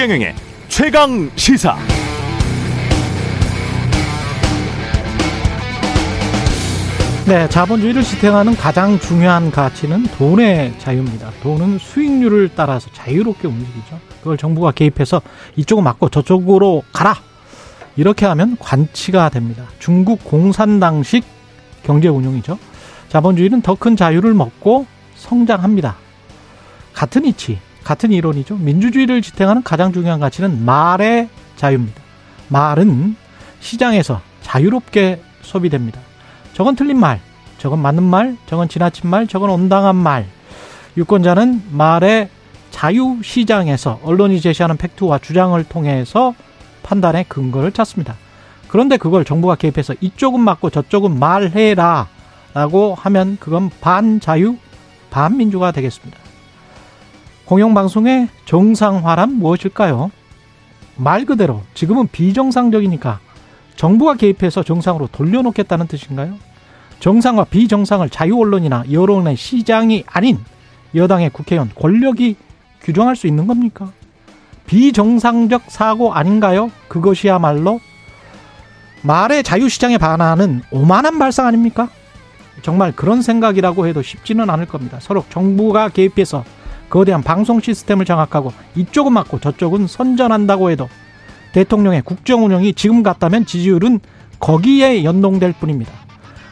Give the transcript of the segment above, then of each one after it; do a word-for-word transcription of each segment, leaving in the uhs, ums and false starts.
최경영의 최강시사. 네, 자본주의를 지탱하는 가장 중요한 가치는 돈의 자유입니다. 돈은 수익률을 따라서 자유롭게 움직이죠. 그걸 정부가 개입해서 이쪽은 맞고 저쪽으로 가라, 이렇게 하면 관치가 됩니다. 중국 공산당식 경제운용이죠. 자본주의는 더 큰 자유를 먹고 성장합니다. 같은 이치, 같은 이론이죠. 민주주의를 지탱하는 가장 중요한 가치는 말의 자유입니다. 말은 시장에서 자유롭게 소비됩니다. 저건 틀린 말, 저건 맞는 말, 저건 지나친 말, 저건 온당한 말. 유권자는 말의 자유시장에서 언론이 제시하는 팩트와 주장을 통해서 판단의 근거를 찾습니다. 그런데 그걸 정부가 개입해서 이쪽은 맞고 저쪽은 말해라 라고 하면 그건 반자유, 반민주가 되겠습니다. 공영방송의 정상화란 무엇일까요? 말 그대로 지금은 비정상적이니까 정부가 개입해서 정상으로 돌려놓겠다는 뜻인가요? 정상과 비정상을 자유언론이나 여론의 시장이 아닌 여당의 국회의원 권력이 규정할 수 있는 겁니까? 비정상적 사고 아닌가요? 그것이야말로 말의 자유시장에 반하는 오만한 발상 아닙니까? 정말 그런 생각이라고 해도 쉽지는 않을 겁니다. 서로 정부가 개입해서 거대한 방송 시스템을 장악하고 이쪽은 맞고 저쪽은 선전한다고 해도 대통령의 국정운영이 지금 같다면 지지율은 거기에 연동될 뿐입니다.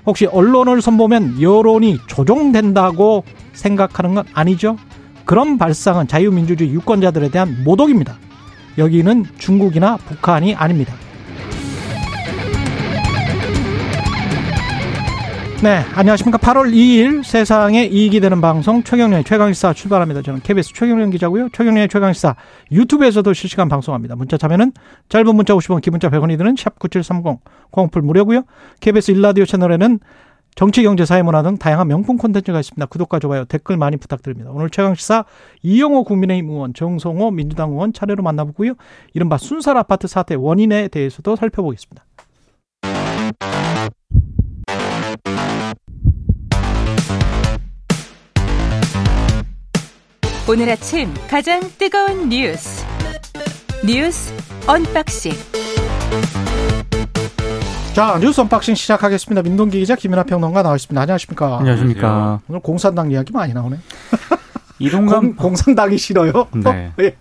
혹시 언론을 선보면 여론이 조종된다고 생각하는 건 아니죠? 그런 발상은 자유민주주의 유권자들에 대한 모독입니다. 여기는 중국이나 북한이 아닙니다. 네, 안녕하십니까. 팔월 이일 세상에 이익이 되는 방송 최경영의 최강시사 출발합니다. 저는 케이비에스 최경영 기자고요. 최경영의 최강시사 유튜브에서도 실시간 방송합니다. 문자 참여는 짧은 문자 오십 원, 긴 문자 백 원이 드는 샵 구칠삼공, 공풀 무료고요. 케이비에스 일 라디오 채널에는 정치, 경제, 사회, 문화 등 다양한 명품 콘텐츠가 있습니다. 구독과 좋아요, 댓글 많이 부탁드립니다. 오늘 최강시사 이영호 국민의힘 의원, 정성호 민주당 의원 차례로 만나보고요. 이른바 순살 아파트 사태 원인에 대해서도 살펴보겠습니다. 오늘 아침 가장 뜨거운 뉴스 뉴스 언박싱. 자, 뉴스 언박싱 시작하겠습니다. 민동기 기자, 김연아 평론가 나와있습니다. 안녕하십니까? 안녕하십니까? 오늘 공산당 이야기 많이 나오네. 이동관 공, 공산당이 싫어요? 네. 예.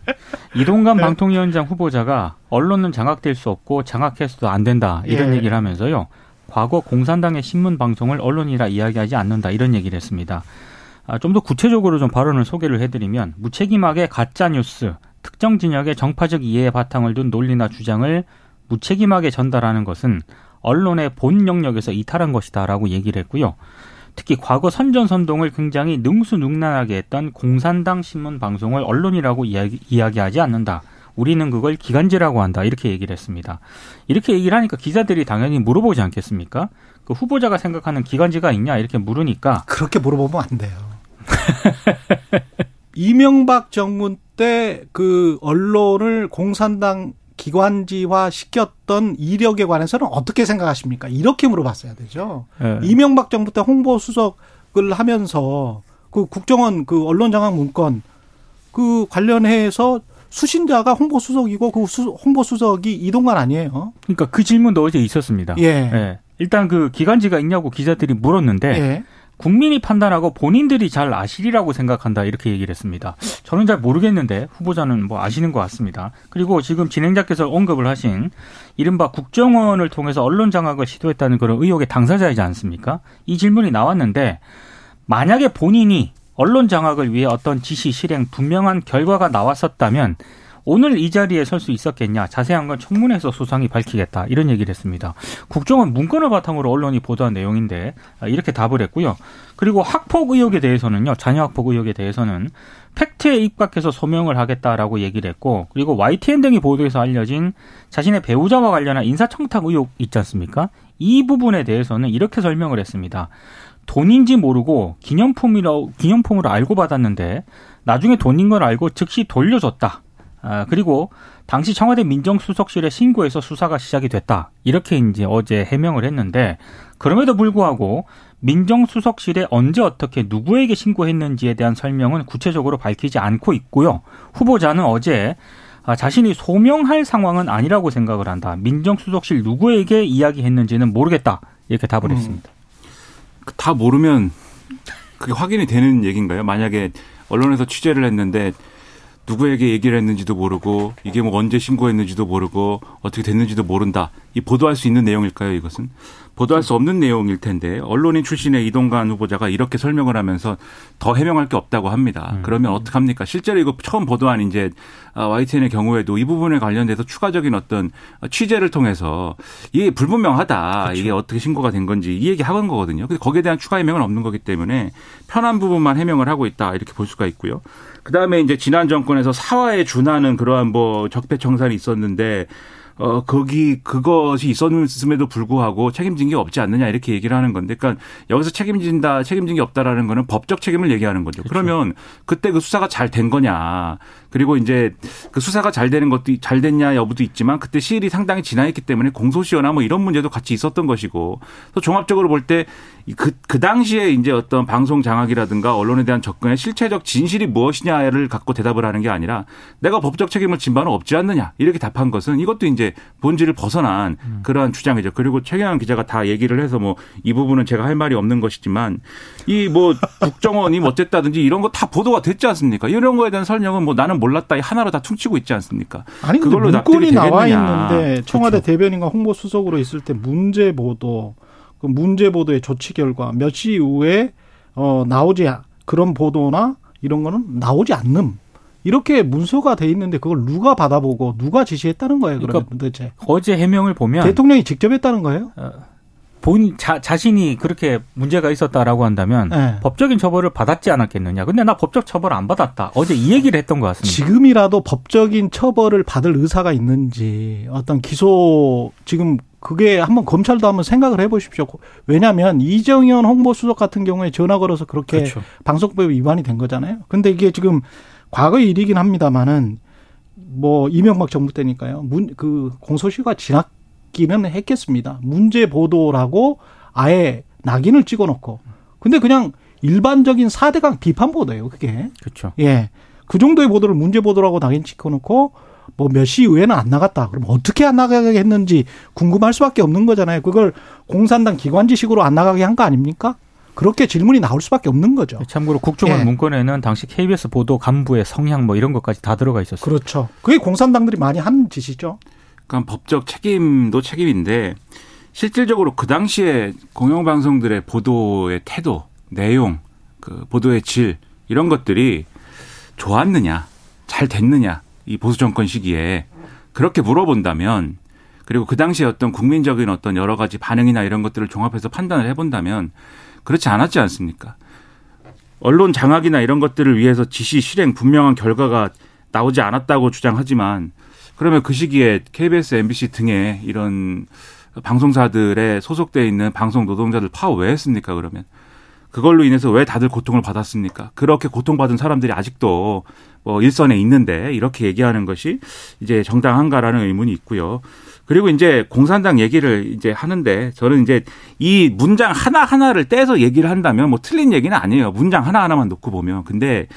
이동관 네. 방통위원장 후보자가 언론은 장악될 수 없고 장악해서도 안 된다, 이런 예. 얘기를 하면서요. 과거 공산당의 신문 방송을 언론이라 이야기하지 않는다, 이런 얘기를 했습니다. 아, 좀 더 구체적으로 좀 발언을 소개를 해드리면, 무책임하게 가짜뉴스, 특정 진영의 정파적 이해에 바탕을 둔 논리나 주장을 무책임하게 전달하는 것은 언론의 본 영역에서 이탈한 것이다 라고 얘기를 했고요. 특히 과거 선전선동을 굉장히 능수능란하게 했던 공산당 신문 방송을 언론이라고 이야기, 이야기하지 않는다. 우리는 그걸 기간제라고 한다, 이렇게 얘기를 했습니다. 이렇게 얘기를 하니까 기자들이 당연히 물어보지 않겠습니까? 그 후보자가 생각하는 기간제가 있냐 이렇게 물으니까. 그렇게 물어보면 안 돼요. 이명박 정부 때 그 언론을 공산당 기관지화 시켰던 이력에 관해서는 어떻게 생각하십니까? 이렇게 물어봤어야 되죠. 네. 이명박 정부 때 홍보수석을 하면서 그 국정원 그 언론장악 문건 그 관련해서 수신자가 홍보수석이고 그 홍보수석이 이동관 아니에요? 그러니까 그 질문도 어제 있었습니다. 예. 예. 일단 그 기간지가 있냐고 기자들이 물었는데 예. 국민이 판단하고 본인들이 잘 아시리라고 생각한다, 이렇게 얘기를 했습니다. 저는 잘 모르겠는데 후보자는 뭐 아시는 것 같습니다. 그리고 지금 진행자께서 언급을 하신 이른바 국정원을 통해서 언론 장악을 시도했다는 그런 의혹의 당사자이지 않습니까? 이 질문이 나왔는데, 만약에 본인이 언론 장악을 위해 어떤 지시, 실행, 분명한 결과가 나왔었다면 오늘 이 자리에 설 수 있었겠냐, 자세한 건 청문회에서 소상히 밝히겠다, 이런 얘기를 했습니다. 국정원 문건을 바탕으로 언론이 보도한 내용인데 이렇게 답을 했고요. 그리고 학폭 의혹에 대해서는요, 자녀 학폭 의혹에 대해서는 팩트에 입각해서 소명을 하겠다라고 얘기를 했고, 그리고 와이티엔 등이 보도에서 알려진 자신의 배우자와 관련한 인사청탁 의혹 있지 않습니까? 이 부분에 대해서는 이렇게 설명을 했습니다. 돈인지 모르고 기념품이라고, 기념품으로 알고 받았는데 나중에 돈인 걸 알고 즉시 돌려줬다. 아, 그리고 당시 청와대 민정수석실에 신고해서 수사가 시작이 됐다, 이렇게 이제 어제 해명을 했는데, 그럼에도 불구하고 민정수석실에 언제 어떻게 누구에게 신고했는지에 대한 설명은 구체적으로 밝히지 않고 있고요. 후보자는 어제 자신이 소명할 상황은 아니라고 생각을 한다. 민정수석실 누구에게 이야기했는지는 모르겠다. 이렇게 답을 음, 했습니다. 다 모르면 그게 확인이 되는 얘기인가요? 만약에 언론에서 취재를 했는데 누구에게 얘기를 했는지도 모르고 이게 뭐 언제 신고했는지도 모르고 어떻게 됐는지도 모른다. 이 보도할 수 있는 내용일까요? 이것은 보도할 수 없는 내용일 텐데 언론인 출신의 이동관 후보자가 이렇게 설명을 하면서 더 해명할 게 없다고 합니다. 음. 그러면 어떡합니까? 실제로 이거 처음 보도한 이제 와이티엔의 경우에도 이 부분에 관련돼서 추가적인 어떤 취재를 통해서 이게 불분명하다. 그렇죠. 이게 어떻게 신고가 된 건지 이 얘기 하는 거거든요. 근데 거기에 대한 추가 해명은 없는 거기 때문에 편한 부분만 해명을 하고 있다. 이렇게 볼 수가 있고요. 그다음에 이제 지난 정권에서 사화에 준하는 그러한 뭐 적폐청산이 있었는데 어 거기 그것이 있었음에도 불구하고 책임진 게 없지 않느냐 이렇게 얘기를 하는 건데, 그러니까 여기서 책임진다, 책임진 게 없다라는 거는 법적 책임을 얘기하는 거죠. 그렇죠. 그러면 그때 그 수사가 잘 된 거냐, 그리고 이제 그 수사가 잘 되는 것도 잘 됐냐 여부도 있지만 그때 시일이 상당히 지나했기 때문에 공소시효나 뭐 이런 문제도 같이 있었던 것이고, 또 종합적으로 볼 때 그 그 당시에 이제 어떤 방송 장악이라든가 언론에 대한 접근의 실체적 진실이 무엇이냐를 갖고 대답을 하는 게 아니라 내가 법적 책임을 진 바는 없지 않느냐 이렇게 답한 것은 이것도 이제 본질을 벗어난 그러한 주장이죠. 그리고 최경영 기자가 다 얘기를 해서 뭐 이 부분은 제가 할 말이 없는 것이지만 이 뭐 국정원이 어쨌다든지 이런 거 다 보도가 됐지 않습니까? 이런 거에 대한 설명은 뭐 나는 몰랐다 이 하나로 다 퉁치고 있지 않습니까? 아니 근데 그걸로 문건이 나와 있는데 청와대 그렇죠. 대변인과 홍보수석으로 있을 때 문제 보도, 그 문제 보도의 조치 결과 몇 시 이후에 어 나오지 그런 보도나 이런 거는 나오지 않는. 이렇게 문서가 돼 있는데 그걸 누가 받아보고 누가 지시했다는 거예요? 그러면 그러니까 도대체 어제 해명을 보면 대통령이 직접 했다는 거예요? 어, 본 자, 자신이 그렇게 문제가 있었다라고 한다면 네. 법적인 처벌을 받았지 않았겠느냐? 근데 나 법적 처벌 안 받았다. 어제 이 얘기를 했던 것 같습니다. 지금이라도 법적인 처벌을 받을 의사가 있는지 어떤 기소 지금 그게 한번 검찰도 한번 생각을 해보십시오. 왜냐하면 이정현 홍보수석 같은 경우에 전화 걸어서 그렇게 그렇죠. 방송법 위반이 된 거잖아요. 근데 이게 지금 과거의 일이긴 합니다만은 뭐 이명박 정부 때니까요. 문, 그 공소시효가 지났기는 했겠습니다. 문제 보도라고 아예 낙인을 찍어놓고. 근데 그냥 일반적인 사대강 비판 보도예요. 그게. 그렇죠. 예, 그 정도의 보도를 문제 보도라고 낙인 찍어놓고 뭐 몇 시 이후에는 안 나갔다. 그럼 어떻게 안 나가게 했는지 궁금할 수밖에 없는 거잖아요. 그걸 공산당 기관지식으로 안 나가게 한 거 아닙니까? 그렇게 질문이 나올 수밖에 없는 거죠. 참고로 국정원 예. 문건에는 당시 케이비에스 보도 간부의 성향 뭐 이런 것까지 다 들어가 있었어요. 그렇죠. 그게 공산당들이 많이 한 짓이죠. 그러니까 법적 책임도 책임인데 실질적으로 그 당시에 공영방송들의 보도의 태도, 내용, 그 보도의 질 이런 것들이 좋았느냐, 잘 됐느냐 이 보수 정권 시기에 그렇게 물어본다면. 그리고 그 당시에 어떤 국민적인 어떤 여러 가지 반응이나 이런 것들을 종합해서 판단을 해본다면 그렇지 않았지 않습니까? 언론 장악이나 이런 것들을 위해서 지시 실행 분명한 결과가 나오지 않았다고 주장하지만 그러면 그 시기에 케이비에스, 엠비씨 등의 이런 방송사들에 소속되어 있는 방송 노동자들 파업 왜 했습니까? 그러면 그걸로 인해서 왜 다들 고통을 받았습니까? 그렇게 고통받은 사람들이 아직도 뭐 일선에 있는데 이렇게 얘기하는 것이 이제 정당한가라는 의문이 있고요. 그리고 이제 공산당 얘기를 이제 하는데 저는 이제 이 문장 하나하나를 떼서 얘기를 한다면 뭐 틀린 얘기는 아니에요. 문장 하나하나만 놓고 보면. 근데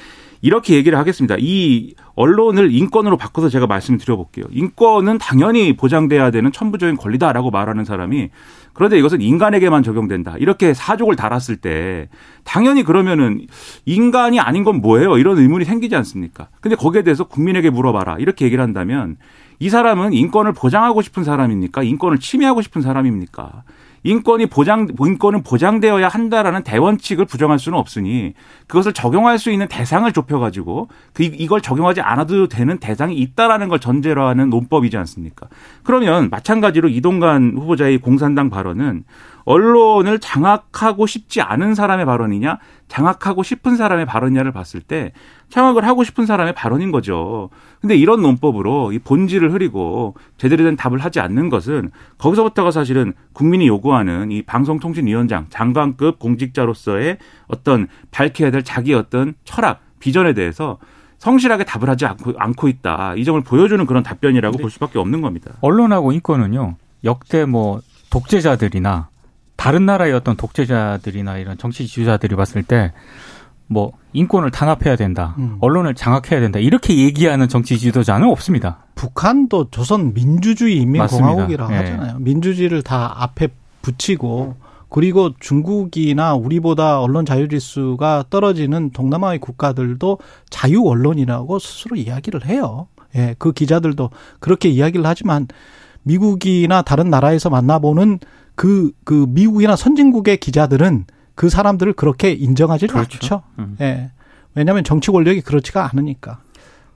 이렇게 얘기를 하겠습니다. 이 언론을 인권으로 바꿔서 제가 말씀드려볼게요. 인권은 당연히 보장돼야 되는 천부적인 권리다라고 말하는 사람이 그런데 이것은 인간에게만 적용된다. 이렇게 사족을 달았을 때 당연히 그러면은 인간이 아닌 건 뭐예요? 이런 의문이 생기지 않습니까? 근데 거기에 대해서 국민에게 물어봐라. 이렇게 얘기를 한다면 이 사람은 인권을 보장하고 싶은 사람입니까? 인권을 침해하고 싶은 사람입니까? 인권이 보장, 인권은 보장되어야 한다라는 대원칙을 부정할 수는 없으니 그것을 적용할 수 있는 대상을 좁혀가지고 그, 이걸 적용하지 않아도 되는 대상이 있다라는 걸 전제로 하는 논법이지 않습니까? 그러면 마찬가지로 이동관 후보자의 공산당 발언은 언론을 장악하고 싶지 않은 사람의 발언이냐, 장악하고 싶은 사람의 발언이냐를 봤을 때 장악을 하고 싶은 사람의 발언인 거죠. 근데 이런 논법으로 이 본질을 흐리고 제대로 된 답을 하지 않는 것은 거기서부터가 사실은 국민이 요구하는 이 방송통신위원장, 장관급 공직자로서의 어떤 밝혀야 될 자기 어떤 철학, 비전에 대해서 성실하게 답을 하지 않고, 않고 있다. 이 점을 보여주는 그런 답변이라고 볼 수밖에 없는 겁니다. 언론하고 인권은요, 역대 뭐 독재자들이나 다른 나라의 어떤 독재자들이나 이런 정치 지도자들이 봤을 때 뭐 인권을 탄압해야 된다, 음. 언론을 장악해야 된다 이렇게 얘기하는 정치 지도자는 없습니다. 북한도 조선 민주주의 인민공화국이라고 예. 하잖아요. 민주주의를 다 앞에 붙이고 그리고 중국이나 우리보다 언론 자유지수가 떨어지는 동남아의 국가들도 자유 언론이라고 스스로 이야기를 해요. 예, 그 기자들도 그렇게 이야기를 하지만 미국이나 다른 나라에서 만나보는 그, 그 미국이나 선진국의 기자들은 그 사람들을 그렇게 인정하지 그렇죠. 않죠. 음. 예, 왜냐하면 정치 권력이 그렇지가 않으니까.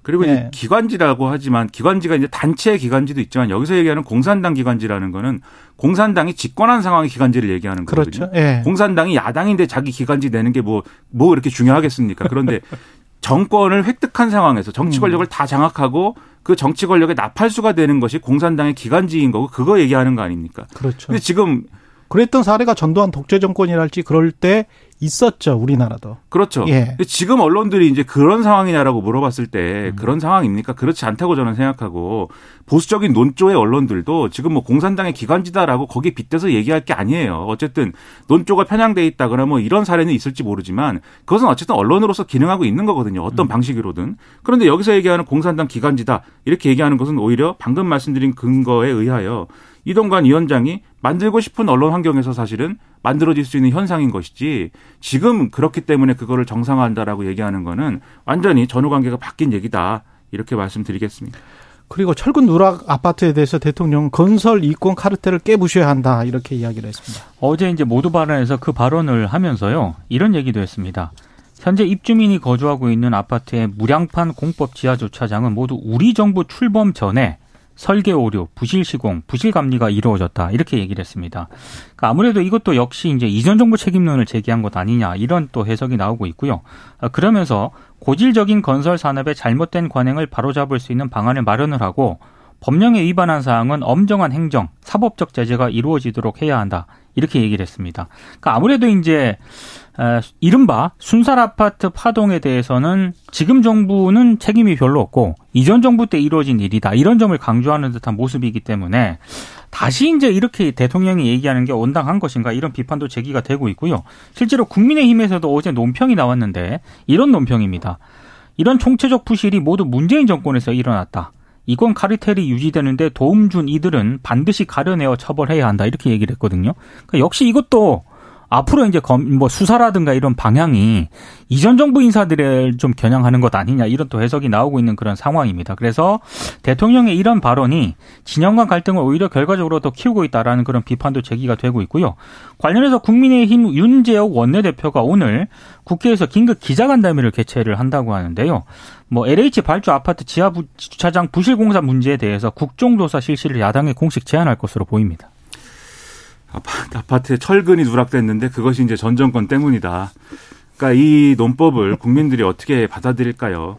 그리고 네. 이제 기관지라고 하지만 기관지가 이제 단체의 기관지도 있지만 여기서 얘기하는 공산당 기관지라는 거는 공산당이 집권한 상황의 기관지를 얘기하는 거거든요. 그렇죠. 네. 공산당이 야당인데 자기 기관지 내는 게 뭐, 뭐 이렇게 중요하겠습니까? 그런데 정권을 획득한 상황에서 정치 권력을 음. 다 장악하고 그 정치 권력의 나팔수가 되는 것이 공산당의 기관지인 거고 그거 얘기하는 거 아닙니까? 그렇죠. 근데 지금 그랬던 사례가 전두환 독재 정권이랄지 그럴 때 있었죠, 우리나라도. 그렇죠. 예. 지금 언론들이 이제 그런 상황이냐라고 물어봤을 때 음. 그런 상황입니까? 그렇지 않다고 저는 생각하고 보수적인 논조의 언론들도 지금 뭐 공산당의 기관지다라고 거기에 빗대서 얘기할 게 아니에요. 어쨌든 논조가 편향돼 있다거나 뭐 이런 사례는 있을지 모르지만 그것은 어쨌든 언론으로서 기능하고 있는 거거든요. 어떤 음. 방식으로든. 그런데 여기서 얘기하는 공산당 기관지다 이렇게 얘기하는 것은 오히려 방금 말씀드린 근거에 의하여 이동관 위원장이 만들고 싶은 언론 환경에서 사실은 만들어질 수 있는 현상인 것이지 지금 그렇기 때문에 그거를 정상화한다라고 얘기하는 거는 완전히 전후 관계가 바뀐 얘기다 이렇게 말씀드리겠습니다. 그리고 철근 누락 아파트에 대해서 대통령은 건설 이권 카르텔을 깨부셔야 한다 이렇게 이야기를 했습니다. 어제 이제 모두 발언에서 그 발언을 하면서요 이런 얘기도 했습니다. 현재 입주민이 거주하고 있는 아파트의 무량판 공법 지하 주차장은 모두 우리 정부 출범 전에 설계 오류, 부실 시공, 부실 감리가 이루어졌다 이렇게 얘기를 했습니다. 그러니까 아무래도 이것도 역시 이제 이전 정부 책임론을 제기한 것 아니냐 이런 또 해석이 나오고 있고요. 그러면서 고질적인 건설 산업의 잘못된 관행을 바로잡을 수 있는 방안을 마련을 하고 법령에 위반한 사항은 엄정한 행정, 사법적 제재가 이루어지도록 해야 한다 이렇게 얘기를 했습니다. 그러니까 아무래도 이제 이른바 순살 아파트 파동에 대해서는 지금 정부는 책임이 별로 없고 이전 정부 때 이루어진 일이다 이런 점을 강조하는 듯한 모습이기 때문에 다시 이제 이렇게 대통령이 얘기하는 게 온당한 것인가 이런 비판도 제기가 되고 있고요. 실제로 국민의힘에서도 어제 논평이 나왔는데 이런 논평입니다. 이런 총체적 부실이 모두 문재인 정권에서 일어났다. 이권 카르텔이 유지되는데 도움 준 이들은 반드시 가려내어 처벌해야 한다 이렇게 얘기를 했거든요. 그러니까 역시 이것도 앞으로 이제 검, 뭐 수사라든가 이런 방향이 이전 정부 인사들을 좀 겨냥하는 것 아니냐 이런 또 해석이 나오고 있는 그런 상황입니다. 그래서 대통령의 이런 발언이 진영 간 갈등을 오히려 결과적으로 더 키우고 있다라는 그런 비판도 제기가 되고 있고요. 관련해서 국민의힘 윤재욱 원내대표가 오늘 국회에서 긴급 기자간담회를 개최를 한다고 하는데요. 뭐 엘에이치 발주 아파트 지하 주차장 부실 공사 문제에 대해서 국정조사 실시를 야당에 공식 제안할 것으로 보입니다. 아파트에 철근이 누락됐는데 그것이 이제 전 정권 때문이다. 그러니까 이 논법을 국민들이 어떻게 받아들일까요?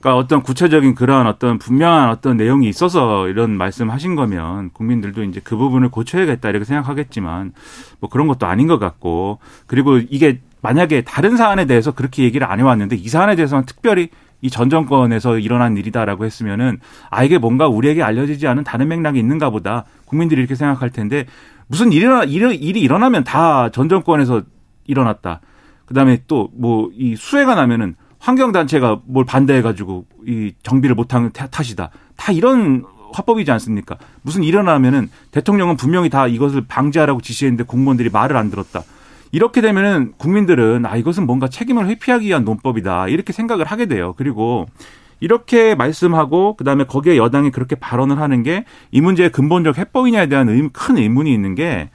그러니까 어떤 구체적인 그런 어떤 분명한 어떤 내용이 있어서 이런 말씀하신 거면 국민들도 이제 그 부분을 고쳐야겠다 이렇게 생각하겠지만 뭐 그런 것도 아닌 것 같고 그리고 이게 만약에 다른 사안에 대해서 그렇게 얘기를 안 해왔는데 이 사안에 대해서는 특별히 이 전 정권에서 일어난 일이다라고 했으면은 아 이게 뭔가 우리에게 알려지지 않은 다른 맥락이 있는가 보다 국민들이 이렇게 생각할 텐데 무슨 일이, 일이 일어나면 다 전 정권에서 일어났다. 그 다음에 또 뭐 이 수해가 나면은 환경단체가 뭘 반대해가지고 이 정비를 못한 탓이다. 다 이런 화법이지 않습니까? 무슨 일어나면은 대통령은 분명히 다 이것을 방지하라고 지시했는데 공무원들이 말을 안 들었다. 이렇게 되면은 국민들은 아, 이것은 뭔가 책임을 회피하기 위한 논법이다. 이렇게 생각을 하게 돼요. 그리고 이렇게 말씀하고 그다음에 거기에 여당이 그렇게 발언을 하는 게 이 문제의 근본적 해법이냐에 대한 의문, 큰 의문이 있는 게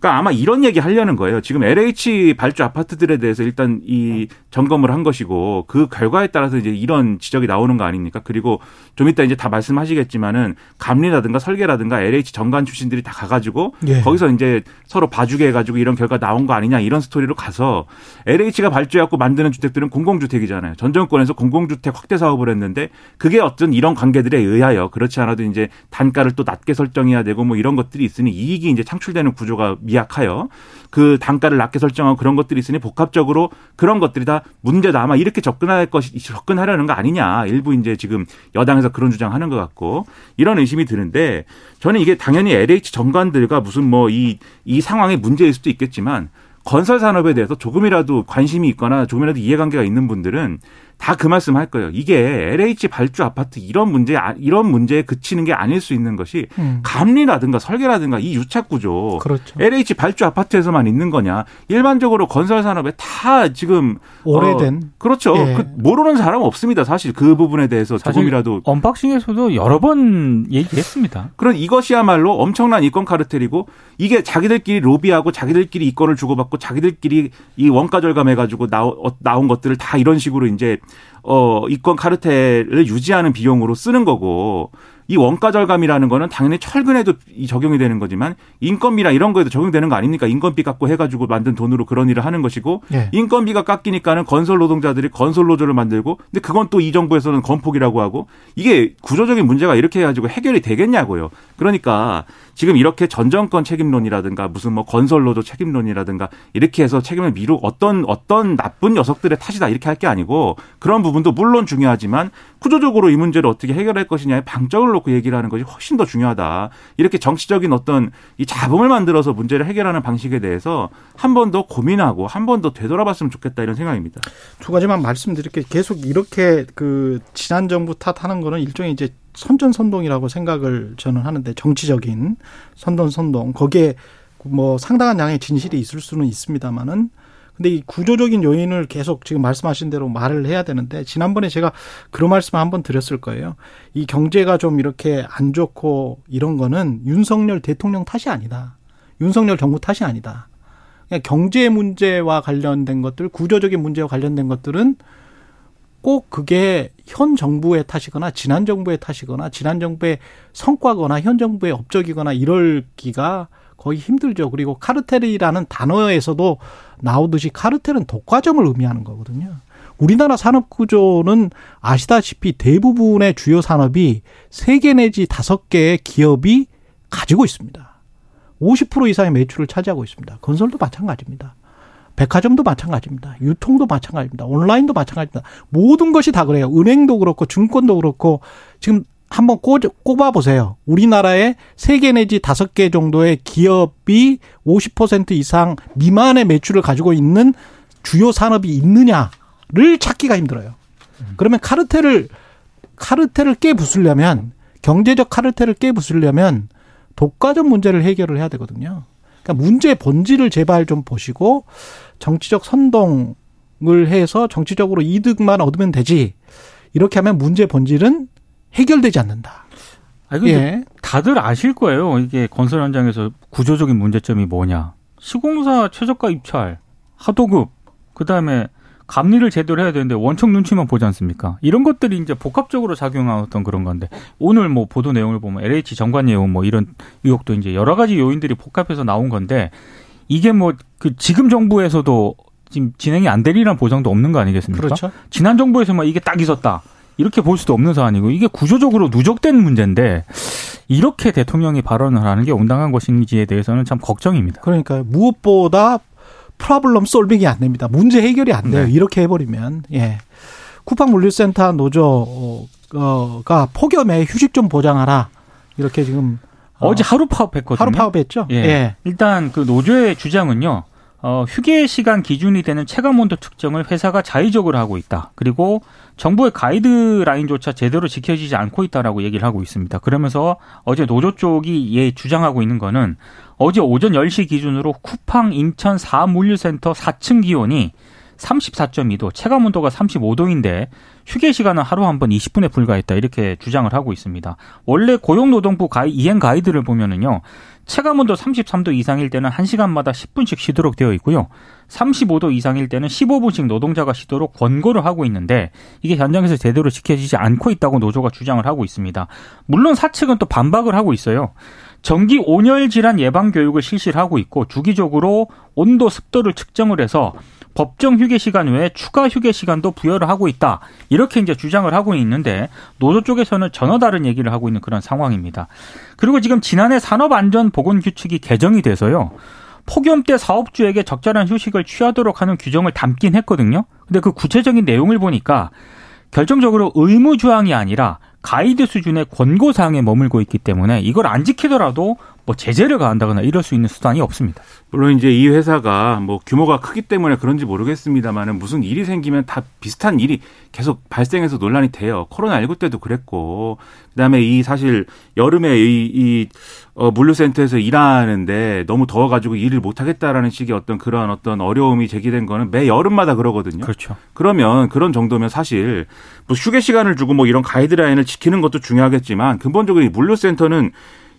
그러니까 아마 이런 얘기 하려는 거예요. 지금 엘에이치 발주 아파트들에 대해서 일단 이 점검을 한 것이고 그 결과에 따라서 이제 이런 지적이 나오는 거 아닙니까? 그리고 좀 이따 이제 다 말씀하시겠지만은 감리라든가 설계라든가 엘에이치 정관 출신들이 다 가가지고 예. 거기서 이제 서로 봐주게 해가지고 이런 결과 나온 거 아니냐 이런 스토리로 가서 엘에이치가 발주해갖고 만드는 주택들은 공공주택이잖아요. 전 정권에서 공공주택 확대 사업을 했는데 그게 어떤 이런 관계들에 의하여 그렇지 않아도 이제 단가를 또 낮게 설정해야 되고 뭐 이런 것들이 있으니 이익이 이제 창출되는 구조가 미약하여 그 단가를 낮게 설정하고 그런 것들이 있으니 복합적으로 그런 것들이 다 문제다. 아마 이렇게 접근할 것이 접근하려는 거 아니냐. 일부 이제 지금 여당에서 그런 주장하는 것 같고 이런 의심이 드는데 저는 이게 당연히 엘에이치 정관들과 무슨 뭐 이 이 상황의 문제일 수도 있겠지만 건설 산업에 대해서 조금이라도 관심이 있거나 조금이라도 이해관계가 있는 분들은 다 그 말씀 할 거예요. 이게 엘에이치 발주 아파트 이런 문제, 이런 문제에 그치는 게 아닐 수 있는 것이 음. 감리라든가 설계라든가 이 유착 구조. 그렇죠. 엘에이치 발주 아파트에서만 있는 거냐. 일반적으로 건설 산업에 다 지금. 오래된. 어, 그렇죠. 예. 그 모르는 사람 없습니다. 사실 그 부분에 대해서 조금이라도. 언박싱에서도 여러 번 얘기했습니다. 그런 이것이야말로 엄청난 이권 카르텔이고 이게 자기들끼리 로비하고 자기들끼리 이권을 주고받고 자기들끼리 이 원가 절감해가지고 나오, 나온 것들을 다 이런 식으로 이제 어, 이권 카르텔을 유지하는 비용으로 쓰는 거고 이 원가 절감이라는 거는 당연히 철근에도 적용이 되는 거지만 인건비나 이런 거에도 적용되는 거 아닙니까? 인건비 깎고 해가지고 만든 돈으로 그런 일을 하는 것이고 네. 인건비가 깎이니까는 건설 노동자들이 건설 노조를 만들고 근데 그건 또 이 정부에서는 건폭이라고 하고 이게 구조적인 문제가 이렇게 해가지고 해결이 되겠냐고요. 그러니까 지금 이렇게 전 정권 책임론이라든가 무슨 뭐 건설 노조 책임론이라든가 이렇게 해서 책임을 미루고 어떤 어떤 나쁜 녀석들의 탓이다 이렇게 할 게 아니고 그런 부분도 물론 중요하지만 구조적으로 이 문제를 어떻게 해결할 것이냐에 방점을 놓고 얘기를 하는 것이 훨씬 더 중요하다. 이렇게 정치적인 어떤 이 잡음을 만들어서 문제를 해결하는 방식에 대해서 한 번 더 고민하고 한 번 더 되돌아봤으면 좋겠다 이런 생각입니다. 두 가지만 말씀드릴게요. 계속 이렇게 그 지난 정부 탓하는 거는 일종의 이제 선전선동이라고 생각을 저는 하는데 정치적인 선전선동 거기에 뭐 상당한 양의 진실이 있을 수는 있습니다만은. 근데 이 구조적인 요인을 계속 지금 말씀하신 대로 말을 해야 되는데 지난번에 제가 그런 말씀을 한번 드렸을 거예요. 이 경제가 좀 이렇게 안 좋고 이런 거는 윤석열 대통령 탓이 아니다. 윤석열 정부 탓이 아니다. 그냥 경제 문제와 관련된 것들, 구조적인 문제와 관련된 것들은 꼭 그게 현 정부의 탓이거나 지난 정부의 탓이거나 지난 정부의 성과거나 현 정부의 업적이거나 이럴기가 거의 힘들죠. 그리고 카르텔이라는 단어에서도 나오듯이 카르텔은 독과점을 의미하는 거거든요. 우리나라 산업구조는 아시다시피 대부분의 주요 산업이 세 개 내지 다섯 개의 기업이 가지고 있습니다. 오십 퍼센트 이상의 매출을 차지하고 있습니다. 건설도 마찬가지입니다. 백화점도 마찬가지입니다. 유통도 마찬가지입니다. 온라인도 마찬가지입니다. 모든 것이 다 그래요. 은행도 그렇고 증권도 그렇고 지금 한번 꼽아보세요. 우리나라의 세 개 내지 다섯 개 정도의 기업이 오십 퍼센트 이상 미만의 매출을 가지고 있는 주요 산업이 있느냐를 찾기가 힘들어요. 그러면 카르텔을, 카르텔을 깨부수려면, 경제적 카르텔을 깨부수려면 독과점 문제를 해결을 해야 되거든요. 그러니까 문제의 본질을 제발 좀 보시고 정치적 선동을 해서 정치적으로 이득만 얻으면 되지. 이렇게 하면 문제의 본질은 해결되지 않는다. 아, 근데 예. 다들 아실 거예요. 이게 건설 현장에서 구조적인 문제점이 뭐냐. 시공사 최저가 입찰, 하도급, 그 다음에 감리를 제대로 해야 되는데 원청 눈치만 보지 않습니까? 이런 것들이 이제 복합적으로 작용하던 그런 건데 오늘 뭐 보도 내용을 보면 엘에이치 정관 예우원 뭐 이런 의혹도 이제 여러 가지 요인들이 복합해서 나온 건데 이게 뭐 그 지금 정부에서도 지금 진행이 안 되리란 보장도 없는 거 아니겠습니까? 그렇죠. 지난 정부에서만 이게 딱 있었다. 이렇게 볼 수도 없는 사안이고 이게 구조적으로 누적된 문제인데 이렇게 대통령이 발언을 하는 게 온당한 것인지에 대해서는 참 걱정입니다. 그러니까 무엇보다 프로블럼 솔빙이 안 됩니다. 문제 해결이 안 돼요. 네. 이렇게 해버리면. 예. 쿠팡 물류센터 노조가 폭염에 휴식 좀 보장하라. 이렇게 지금. 어제 어, 하루 파업했거든요. 하루 파업했죠. 예. 예. 일단 그 노조의 주장은요. 어, 휴게 시간 기준이 되는 체감온도 측정을 회사가 자의적으로 하고 있다. 그리고 정부의 가이드라인조차 제대로 지켜지지 않고 있다라고 얘기를 하고 있습니다. 그러면서 어제 노조 쪽이 예, 주장하고 있는 거는 어제 오전 열 시 기준으로 쿠팡 인천 사 물류센터 사 층 기온이 삼십사 점 이 도, 체감온도가 삼십오 도인데 휴게 시간은 하루 한 번 이십 분에 불과했다. 이렇게 주장을 하고 있습니다. 원래 고용노동부 가이, 이행 가이드를 보면은요. 체감온도 삼십삼 도 이상일 때는 한 시간마다 십 분씩 쉬도록 되어 있고요. 삼십오 도 이상일 때는 십오 분씩 노동자가 쉬도록 권고를 하고 있는데 이게 현장에서 제대로 지켜지지 않고 있다고 노조가 주장을 하고 있습니다. 물론 사측은 또 반박을 하고 있어요. 정기 온열 질환 예방 교육을 실시를 하고 있고 주기적으로 온도 습도를 측정을 해서 법정 휴게 시간 외에 추가 휴게 시간도 부여를 하고 있다. 이렇게 이제 주장을 하고 있는데 노조 쪽에서는 전혀 다른 얘기를 하고 있는 그런 상황입니다. 그리고 지금 지난해 산업안전보건규칙이 개정이 돼서요. 폭염 때 사업주에게 적절한 휴식을 취하도록 하는 규정을 담긴 했거든요. 근데 그 구체적인 내용을 보니까 결정적으로 의무 조항이 아니라 가이드 수준의 권고사항에 머물고 있기 때문에 이걸 안 지키더라도 뭐 제재를 가한다거나 이럴 수 있는 수단이 없습니다. 물론 이제 이 회사가 뭐 규모가 크기 때문에 그런지 모르겠습니다만은 무슨 일이 생기면 다 비슷한 일이 계속 발생해서 논란이 돼요. 코로나십구 때도 그랬고, 그다음에 이 사실 여름에 이, 이 어, 물류센터에서 일하는데 너무 더워가지고 일을 못하겠다라는 식의 어떤 그런 어떤 어려움이 제기된 거는 매 여름마다 그러거든요. 그렇죠. 그러면 그런 정도면 사실 뭐 휴게 시간을 주고 뭐 이런 가이드라인을 지키는 것도 중요하겠지만 근본적으로 이 물류센터는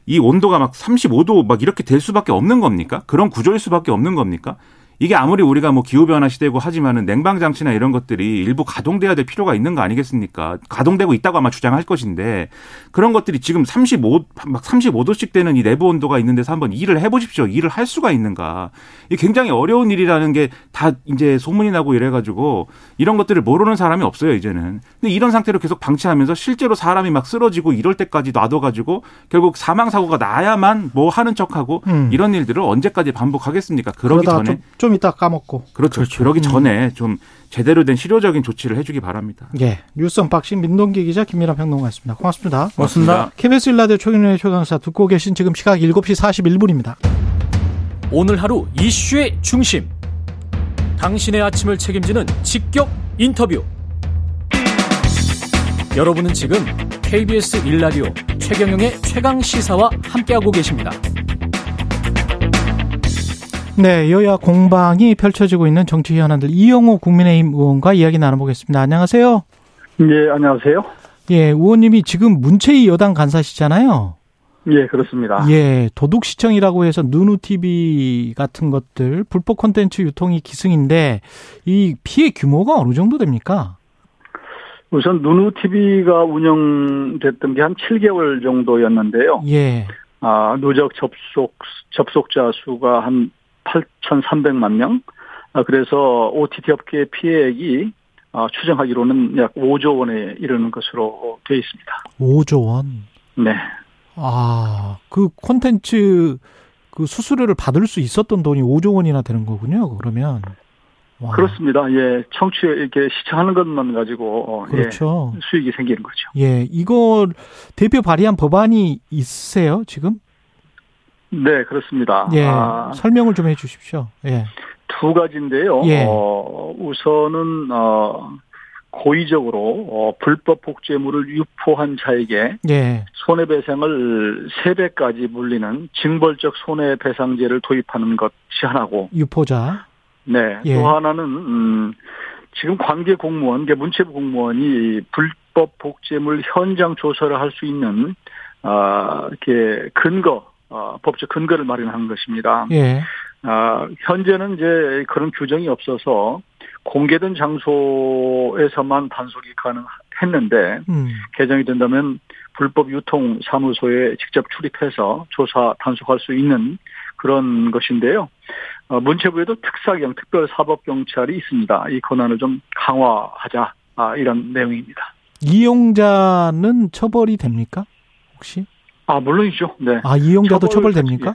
이 온도가 막 삼십오 도 막 이렇게 될 수밖에 없는 겁니까? 그런 구조일 수밖에 없는 겁니까? 이게 아무리 우리가 뭐 기후변화 시대고 하지만은 냉방장치나 이런 것들이 일부 가동돼야 될 필요가 있는 거 아니겠습니까? 가동되고 있다고 아마 주장할 것인데 그런 것들이 지금 삼십오, 막 삼십오 도씩 되는 이 내부 온도가 있는데서 한번 일을 해보십시오. 일을 할 수가 있는가. 이게 굉장히 어려운 일이라는 게 다 이제 소문이 나고 이래가지고 이런 것들을 모르는 사람이 없어요, 이제는. 근데 이런 상태로 계속 방치하면서 실제로 사람이 막 쓰러지고 이럴 때까지 놔둬가지고 결국 사망사고가 나야만 뭐 하는 척하고 음. 이런 일들을 언제까지 반복하겠습니까? 그러기 전에. 좀, 좀 좀 이따 까먹고. 그렇죠. 그렇죠. 그러기 음. 전에 좀 제대로 된 실효적인 조치를 해주기 바랍니다. 예. 뉴스 언박싱 민동기 기자 김민하 평론가였습니다. 고맙습니다. 고맙습니다. 케이비에스 일 라디오 최경영의 최강시사 듣고 계신 지금 시각 일곱 시 사십일 분입니다. 오늘 하루 이슈의 중심. 당신의 아침을 책임지는 직격 인터뷰. 여러분은 지금 케이비에스 일 라디오 최경영의 최강시사와 함께하고 계십니다. 네, 여야 공방이 펼쳐지고 있는 정치 현안들 이영호 국민의힘 의원과 이야기 나눠보겠습니다. 안녕하세요. 네, 안녕하세요. 예, 의원님이 지금 문체위 여당 간사시잖아요. 예, 그렇습니다. 예, 도둑시청이라고 해서 누누티비 같은 것들 불법 콘텐츠 유통이 기승인데 이 피해 규모가 어느 정도 됩니까? 우선 누누티비가 운영됐던 게 한 칠 개월 정도였는데요. 예. 아, 누적 접속 접속자 수가 한 팔천삼백만 명. 그래서 오티티 업계의 피해액이 추정하기로는 약 오조 원에 이르는 것으로 되어 있습니다. 오조 원? 네. 아, 그 콘텐츠 그 수수료를 받을 수 있었던 돈이 오조 원이나 되는 거군요, 그러면. 와. 그렇습니다. 예. 청취, 이렇게 시청하는 것만 가지고. 그렇죠. 예, 수익이 생기는 거죠. 예. 이거 대표 발의한 법안이 있으세요, 지금? 네, 그렇습니다. 예, 아, 설명을 좀 해 주십시오. 예. 두 가지인데요. 예. 어, 우선은, 어, 고의적으로, 어, 불법 복제물을 유포한 자에게. 예. 손해배상을 세 배까지 물리는 징벌적 손해배상제를 도입하는 것이 하나고. 유포자. 네. 예. 또 하나는, 음, 지금 관계 공무원, 문체부 공무원이 불법 복제물 현장 조사를 할 수 있는, 아, 이렇게 근거, 어, 법적 근거를 마련한 것입니다. 예. 어, 현재는 이제 그런 규정이 없어서 공개된 장소에서만 단속이 가능했는데 음. 개정이 된다면 불법 유통 사무소에 직접 출입해서 조사 단속할 수 있는 그런 것인데요. 어, 문체부에도 특사경, 특별사법경찰이 있습니다. 이 권한을 좀 강화하자, 아, 이런 내용입니다. 이용자는 처벌이 됩니까? 혹시? 아, 물론이죠. 네. 아, 이용자도 처벌됩니까?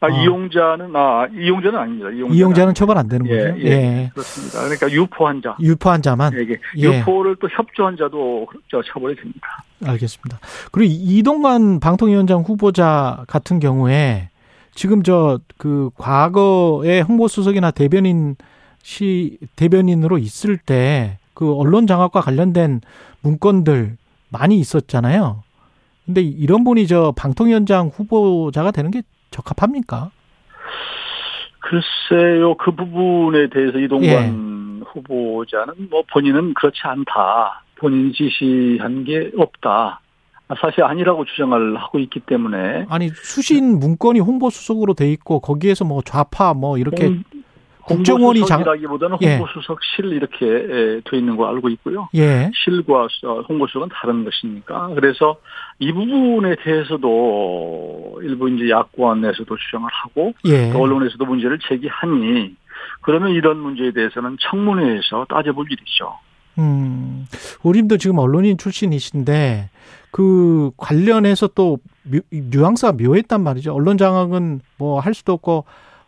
아, 아, 이용자는, 아, 이용자는 아닙니다. 이용자는, 이용자는 처벌 안 되는 예, 거죠? 예, 예. 그렇습니다. 그러니까 유포한 자. 유포한 자만? 예, 예. 유포를 또 협조한 자도 처벌이 됩니다. 알겠습니다. 그리고 이동관 방통위원장 후보자 같은 경우에 지금 저, 그, 과거에 홍보수석이나 대변인 시, 대변인으로 있을 때 그 언론 장악과 관련된 문건들 많이 있었잖아요. 근데 이런 분이 저 방통위원장 후보자가 되는 게 적합합니까? 글쎄요, 그 부분에 대해서 이동관 예. 후보자는 뭐 본인은 그렇지 않다. 본인 지시한 게 없다. 사실 아니라고 주장을 하고 있기 때문에. 아니, 수신 문건이 홍보수석으로 돼 있고 거기에서 뭐 좌파 뭐 이렇게. 음. 국정원이 장이라기보다는 홍보수석실 예. 이렇게 돼 있는 거 알고 있고요. 예. 실과 홍보수석은 다른 것이니까. 그래서 이 부분에 대해서도 일부 이제 야권에서도 주장을 하고 예. 언론에서도 문제를 제기하니 그러면 이런 문제에 대해서는 청문회에서 따져볼 일이죠. 음, 우리도 지금 언론인 출신이신데 그 관련해서 또 뉘앙스가 묘했단 말이죠. 언론 장악은 뭐 할 수도 없고.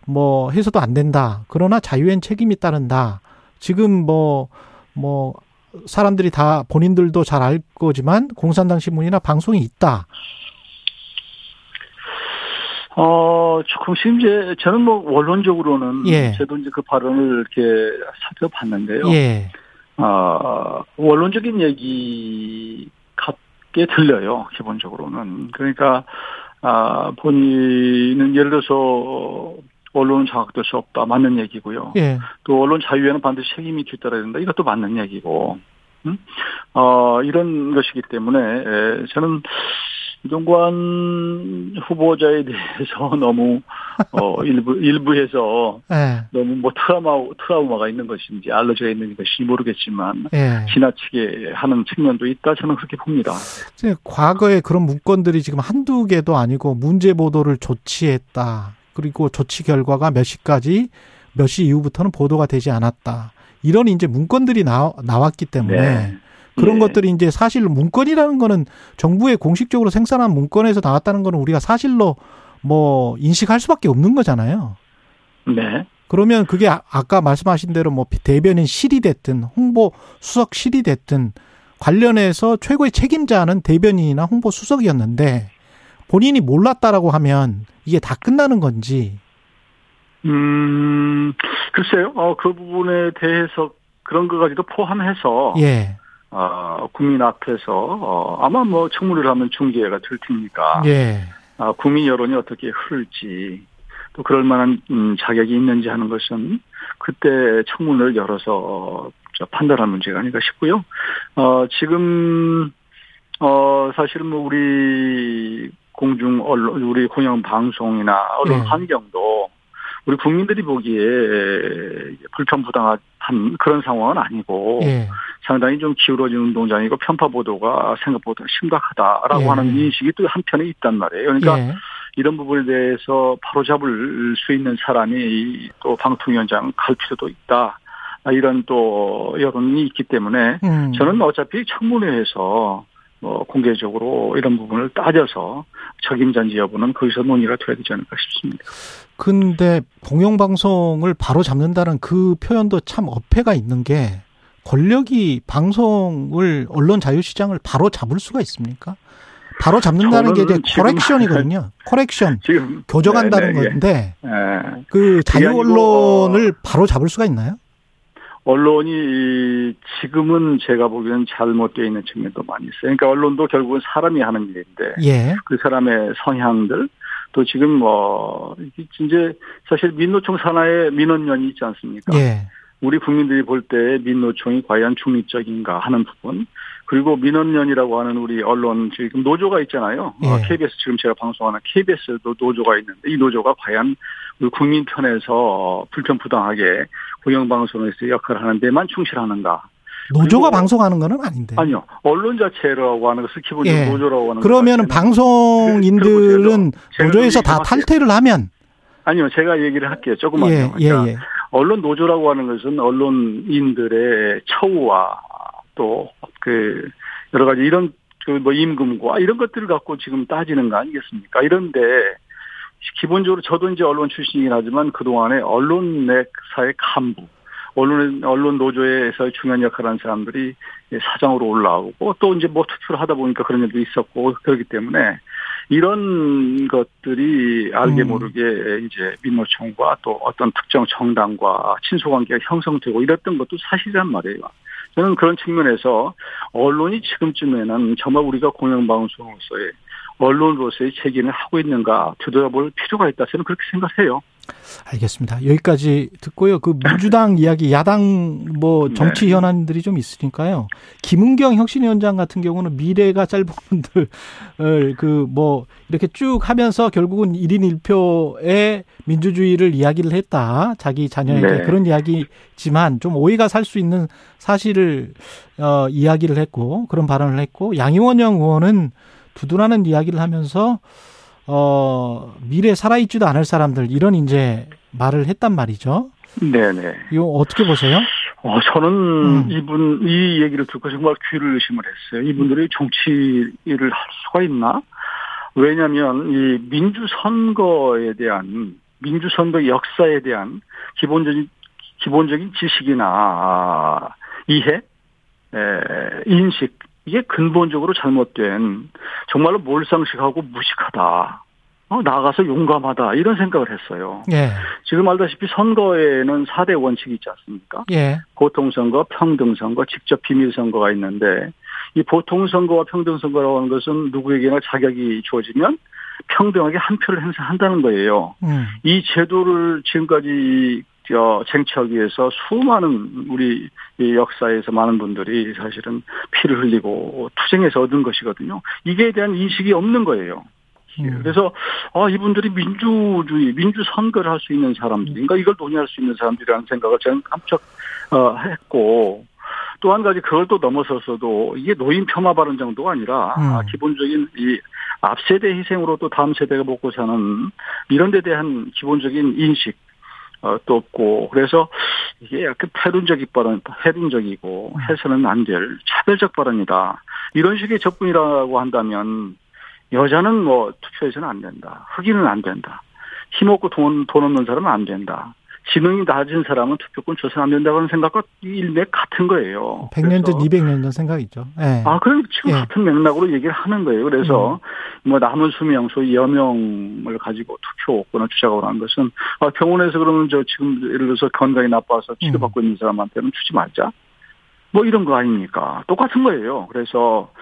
뭐 해서도 안 된다. 그러나 자유엔 책임이 따른다. 지금 뭐 뭐 사람들이 다 본인들도 잘 알 거지만 공산당 신문이나 방송이 있다. 어, 조금씩 이제, 저는 뭐, 원론적으로는, 예. 저도 이제 그 발언을 이렇게 살펴봤는데요. 예. 어, 원론적인 얘기 같게 들려요, 기본적으로는. 그러니까, 아, 본인은 예를 들어서, 언론은 장악될 수 없다. 맞는 얘기고요. 예. 또, 언론 자유에는 반드시 책임이 뒤따라야 된다. 이것도 맞는 얘기고. 음? 어, 이런 것이기 때문에, 예, 저는, 이동관 후보자에 대해서 너무 어 일부 일부에서 네. 너무 뭐 트라우마 트라우마가 있는 것인지 알러지가 있는 것인지 모르겠지만 네. 지나치게 하는 측면도 있다 저는 그렇게 봅니다. 과거에 그런 문건들이 지금 한두 개도 아니고 문제 보도를 조치했다. 그리고 조치 결과가 몇 시까지 몇 시 이후부터는 보도가 되지 않았다. 이런 이제 문건들이 나, 나왔기 때문에. 네. 그런 네. 것들이 이제 사실 문건이라는 거는 정부의 공식적으로 생산한 문건에서 나왔다는 거는 우리가 사실로 뭐 인식할 수밖에 없는 거잖아요. 네. 그러면 그게 아까 말씀하신 대로 뭐 대변인 실이 됐든 홍보 수석 실이 됐든 관련해서 최고의 책임자는 대변인이나 홍보 수석이었는데 본인이 몰랐다라고 하면 이게 다 끝나는 건지. 음, 글쎄요. 어, 그 부분에 대해서 그런 것까지도 포함해서. 예. 어, 국민 앞에서, 어, 아마 뭐, 청문회를 하면 중계가 될 테니까. 예. 어, 국민 여론이 어떻게 흐를지, 또 그럴 만한, 음, 자격이 있는지 하는 것은 그때 청문회를 열어서, 저, 판단할 문제가 아닌가 싶고요. 어, 지금, 어, 사실은 뭐, 우리 공중 언론, 우리 공영방송이나 언론 예. 환경도 우리 국민들이 보기에 불편부당한 그런 상황은 아니고, 예. 상당히 좀 기울어진 운동장이고 편파 보도가 생각보다 심각하다라고 예. 하는 인식이 또 한편에 있단 말이에요. 그러니까 예. 이런 부분에 대해서 바로잡을 수 있는 사람이 또 방통위원장 갈 필요도 있다. 이런 또 여론이 있기 때문에 음. 저는 어차피 청문회에서 뭐 공개적으로 이런 부분을 따져서 책임자인지 여부는 거기서 논의가 돼야 되지 않을까 싶습니다. 근데 공영방송을 바로잡는다는 그 표현도 참 어폐가 있는 게 권력이 방송을 언론 자유시장을 바로 잡을 수가 있습니까? 바로 잡는다는 게 이제 커렉션이거든요. 커렉션 지금, 교정한다는 네네, 건데 예. 예. 그 자유 언론을 바로 잡을 수가 있나요? 언론이 지금은 제가 보기에는 잘못되어 있는 측면도 많이 있어요. 그러니까 언론도 결국은 사람이 하는 일인데 예. 그 사람의 성향들 또 지금 뭐 이제 사실 민노총 산하에 민원연이 있지 않습니까? 예. 우리 국민들이 볼 때 민노총이 과연 중립적인가 하는 부분 그리고 민원연이라고 하는 우리 언론 지금 노조가 있잖아요. 예. 케이비에스 지금 제가 방송하는 케이비에스도 노조가 있는데 이 노조가 과연 우리 국민 편에서 불편부당하게 공영방송에서 역할을 하는 데만 충실하는가. 노조가 방송하는 거는 아닌데. 아니요. 언론 자체라고 하는 것을 기본적으로 예. 노조라고 하는 그러면은 방송인들은 그, 노조에서 다 탈퇴를 하면. 아니요. 제가 얘기를 할게요. 조금만요. 예. 그러니까 예. 예. 언론 노조라고 하는 것은 언론인들의 처우와 또 그 여러 가지 이런 그 뭐 임금과 이런 것들을 갖고 지금 따지는 거 아니겠습니까? 이런데 기본적으로 저도 이제 언론 출신이긴 하지만 그동안에 언론 내사의 간부, 언론 언론 노조에서 중요한 역할을 하는 사람들이 사장으로 올라오고 또 이제 뭐 투표를 하다 보니까 그런 일도 있었고 그렇기 때문에 이런 것들이 알게 모르게 음. 이제 민노총과 또 어떤 특정 정당과 친소관계가 형성되고 이랬던 것도 사실이란 말이에요. 저는 그런 측면에서 언론이 지금쯤에는 정말 우리가 공영방송으로서의 언론으로서의 책임을 하고 있는가 되돌아볼 필요가 있다. 저는 그렇게 생각해요. 알겠습니다. 여기까지 듣고요. 그 민주당 이야기, 야당 뭐 정치 네. 현안들이 좀 있으니까요. 김은경 혁신위원장 같은 경우는 미래가 짧은 분들을 그 뭐 이렇게 쭉 하면서 결국은 일 인 일 표의 민주주의를 이야기를 했다. 자기 자녀에게 네. 그런 이야기지만 좀 오해가 살 수 있는 사실을 어, 이야기를 했고 그런 발언을 했고 양이원영 의원은 두둔하는 이야기를 하면서 어, 미래 살아있지도 않을 사람들, 이런 이제 말을 했단 말이죠. 네네. 이거 어떻게 보세요? 어, 저는 음. 이분, 이 얘기를 듣고 정말 귀를 의심을 했어요. 이분들이 정치를 할 수가 있나? 왜냐면, 이 민주선거에 대한, 민주선거 역사에 대한 기본적인, 기본적인 지식이나 이해, 에, 인식, 이게 근본적으로 잘못된 정말로 몰상식하고 무식하다. 어, 나가서 용감하다 이런 생각을 했어요. 예. 지금 알다시피 선거에는 사 대 원칙이 있지 않습니까? 예. 보통선거, 평등선거, 직접 비밀선거가 있는데 이 보통선거와 평등선거라고 하는 것은 누구에게나 자격이 주어지면 평등하게 한 표를 행사한다는 거예요. 음. 이 제도를 지금까지 쟁취하기 위해서 수많은 우리 역사에서 많은 분들이 사실은 피를 흘리고 투쟁해서 얻은 것이거든요. 이게 대한 인식이 없는 거예요. 그래서 아, 이분들이 민주주의, 민주 선거를 할 수 있는 사람들인가, 이걸 논의할 수 있는 사람들이라는 생각을 저는 깜짝 어, 했고, 또 한 가지 그걸 또 넘어서서도 이게 노인 폄하 발언 정도가 아니라 음. 기본적인 이 앞세대 희생으로 또 다음 세대가 먹고 사는 이런 데 대한 기본적인 인식 어, 또 없고, 그래서 이게 약간 패륜적 발언, 패륜적이고 해서는 안 될 차별적 발언이다. 이런 식의 접근이라고 한다면 여자는 뭐 투표해서는 안 된다. 흑인은 안 된다. 힘없고 돈, 돈 없는 사람은 안 된다. 지능이 낮은 사람은 투표권 줘서는 안 된다는 생각과 일맥 같은 거예요. 백 년 전, 이백 년 전 생각이죠. 네. 아, 그럼 지금 네. 같은 맥락으로 얘기를 하는 거예요. 그래서 음. 뭐 남은 수명, 소위 여명을 가지고 투표권을 주자고 하는 것은, 아, 병원에서 그러면 저 지금 예를 들어서 건강이 나빠서 치료받고 음. 있는 사람한테는 주지 말자. 뭐 이런 거 아닙니까? 똑같은 거예요. 그래서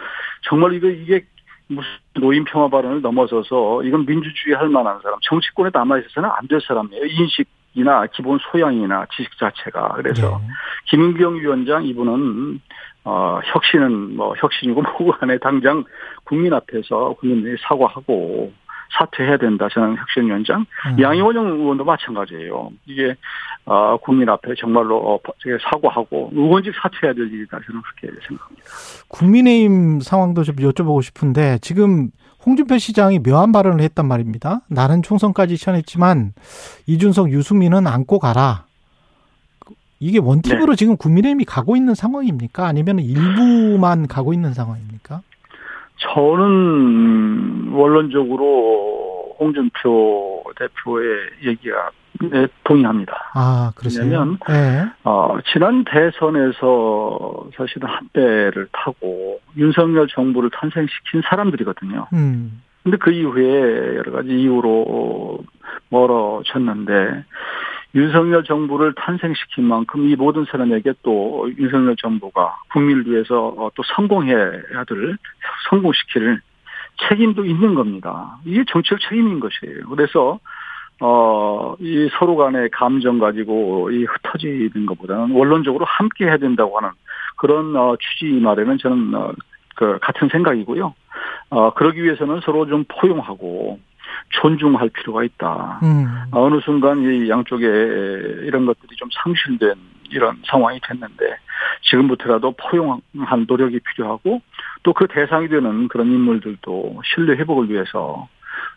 정말 이거 이게 무슨 노인 평화 발언을 넘어서서 이건 민주주의 할 만한 사람, 정치권에 남아있어서는 안 될 사람이에요. 인식이나 기본 소양이나 지식 자체가. 그래서 네. 김은경 위원장 이분은 어, 혁신은 뭐 혁신이고 뭐고 간에 당장 국민 앞에서 국민이 사과하고 사퇴해야 된다. 저는 혁신위원장. 음. 양이원영 의원도 마찬가지예요. 이게 어, 국민 앞에 정말로 사과하고 의원직 사퇴해야 될 일이다. 저는 그렇게 생각합니다. 국민의힘 상황도 좀 여쭤보고 싶은데, 지금 홍준표 시장이 묘한 발언을 했단 말입니다. 나는 총선까지 쳐냈지만 이준석, 유승민은 안고 가라. 이게 원팀으로 네. 지금 국민의힘이 가고 있는 상황입니까? 아니면 일부만 가고 있는 상황입니까? 저는 원론적으로 홍준표 대표의 얘기가 동의합니다. 아, 그러세요? 왜냐하면 네. 어, 지난 대선에서 사실은 한배를 타고 윤석열 정부를 탄생시킨 사람들이거든요. 음. 근데 그 이후에 여러 가지 이유로 멀어졌는데, 윤석열 정부를 탄생시킨 만큼 이 모든 사람에게 또 윤석열 정부가 국민을 위해서 또 성공해야 될, 성공시킬 책임도 있는 겁니다. 이게 정치적 책임인 것이에요. 그래서 어, 이 서로 간의 감정 가지고 이 흩어지는 것보다는 원론적으로 함께 해야 된다고 하는 그런 어, 취지 말에는 저는 어, 그 같은 생각이고요. 어, 그러기 위해서는 서로 좀 포용하고 존중할 필요가 있다. 음. 어느 순간 이 양쪽에 이런 것들이 좀 상실된 이런 상황이 됐는데, 지금부터라도 포용한 노력이 필요하고, 또 그 대상이 되는 그런 인물들도 신뢰 회복을 위해서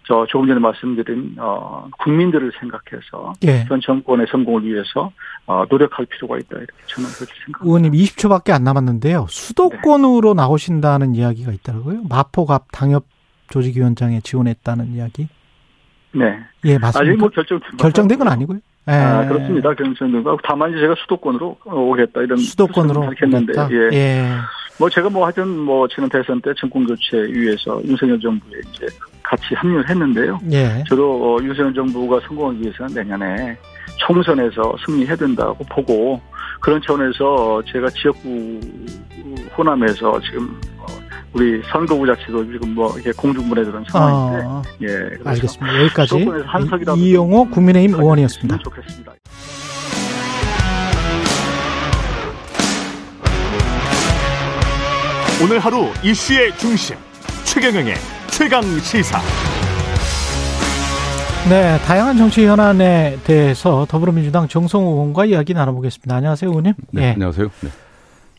저 조금 전에 말씀드린 어, 국민들을 생각해서 예. 전 정권의 성공을 위해서 어, 노력할 필요가 있다, 이렇게 저는 그렇게 생각합니다. 의원님, 이십 초밖에 안 남았는데요. 수도권으로 네. 나오신다는 이야기가 있더라고요. 마포갑 당협 조직위원장에 지원했다는 이야기. 네, 예, 맞습니다. 아직 뭐 결정 결정된 건 아니고요. 예. 아, 그렇습니다. 결정된가. 다만 이제 제가 수도권으로 오겠다 이런 수도권으로 밝혔는데, 예. 예, 뭐 제가 뭐 하여튼 뭐 지난 대선 때 정권 교체 위해서 윤석열 정부에 이제 같이 합류를 했는데요. 예. 저도 윤석열 정부가 성공하기 위해서는 내년에 총선에서 승리해야 된다고 보고, 그런 차원에서 제가 지역구 호남에서 지금. 우리 선거구 자체도 지금 뭐 이렇게 공중분해되는 상황인데, 아, 예, 그래서 알겠습니다. 여기까지 이영호 국민의힘 의원이었습니다. 좋겠습니다. 오늘 하루 이슈의 중심, 최경영의 최강 시사. 네, 다양한 정치 현안에 대해서 더불어민주당 정성호 의원과 이야기 나눠보겠습니다. 안녕하세요, 의원님. 네, 예. 안녕하세요. 네.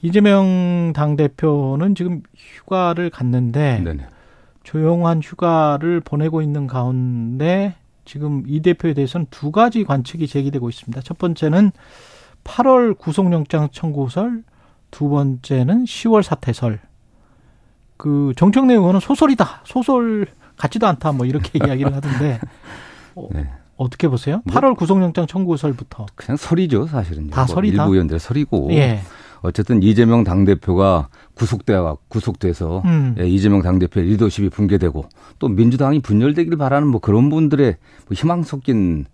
이재명 당대표는 지금 휴가를 갔는데 네네. 조용한 휴가를 보내고 있는 가운데 지금 이 대표에 대해서는 두 가지 관측이 제기되고 있습니다. 첫 번째는 팔월 구속영장 청구설, 두 번째는 시월 사퇴설. 그 정청래 의원은 소설이다, 소설 같지도 않다, 뭐 이렇게 이야기를 하던데 네. 어떻게 보세요? 팔월 구속영장 청구설부터. 그냥 설이죠, 사실은. 다 뭐 설이다. 일부 의원들 설이고. 예. 어쨌든 이재명 당대표가 구속돼가 구속돼서 음. 예, 이재명 당대표의 리더십이 붕괴되고 또 민주당이 분열되길 바라는 뭐 그런 분들의 뭐 희망 섞인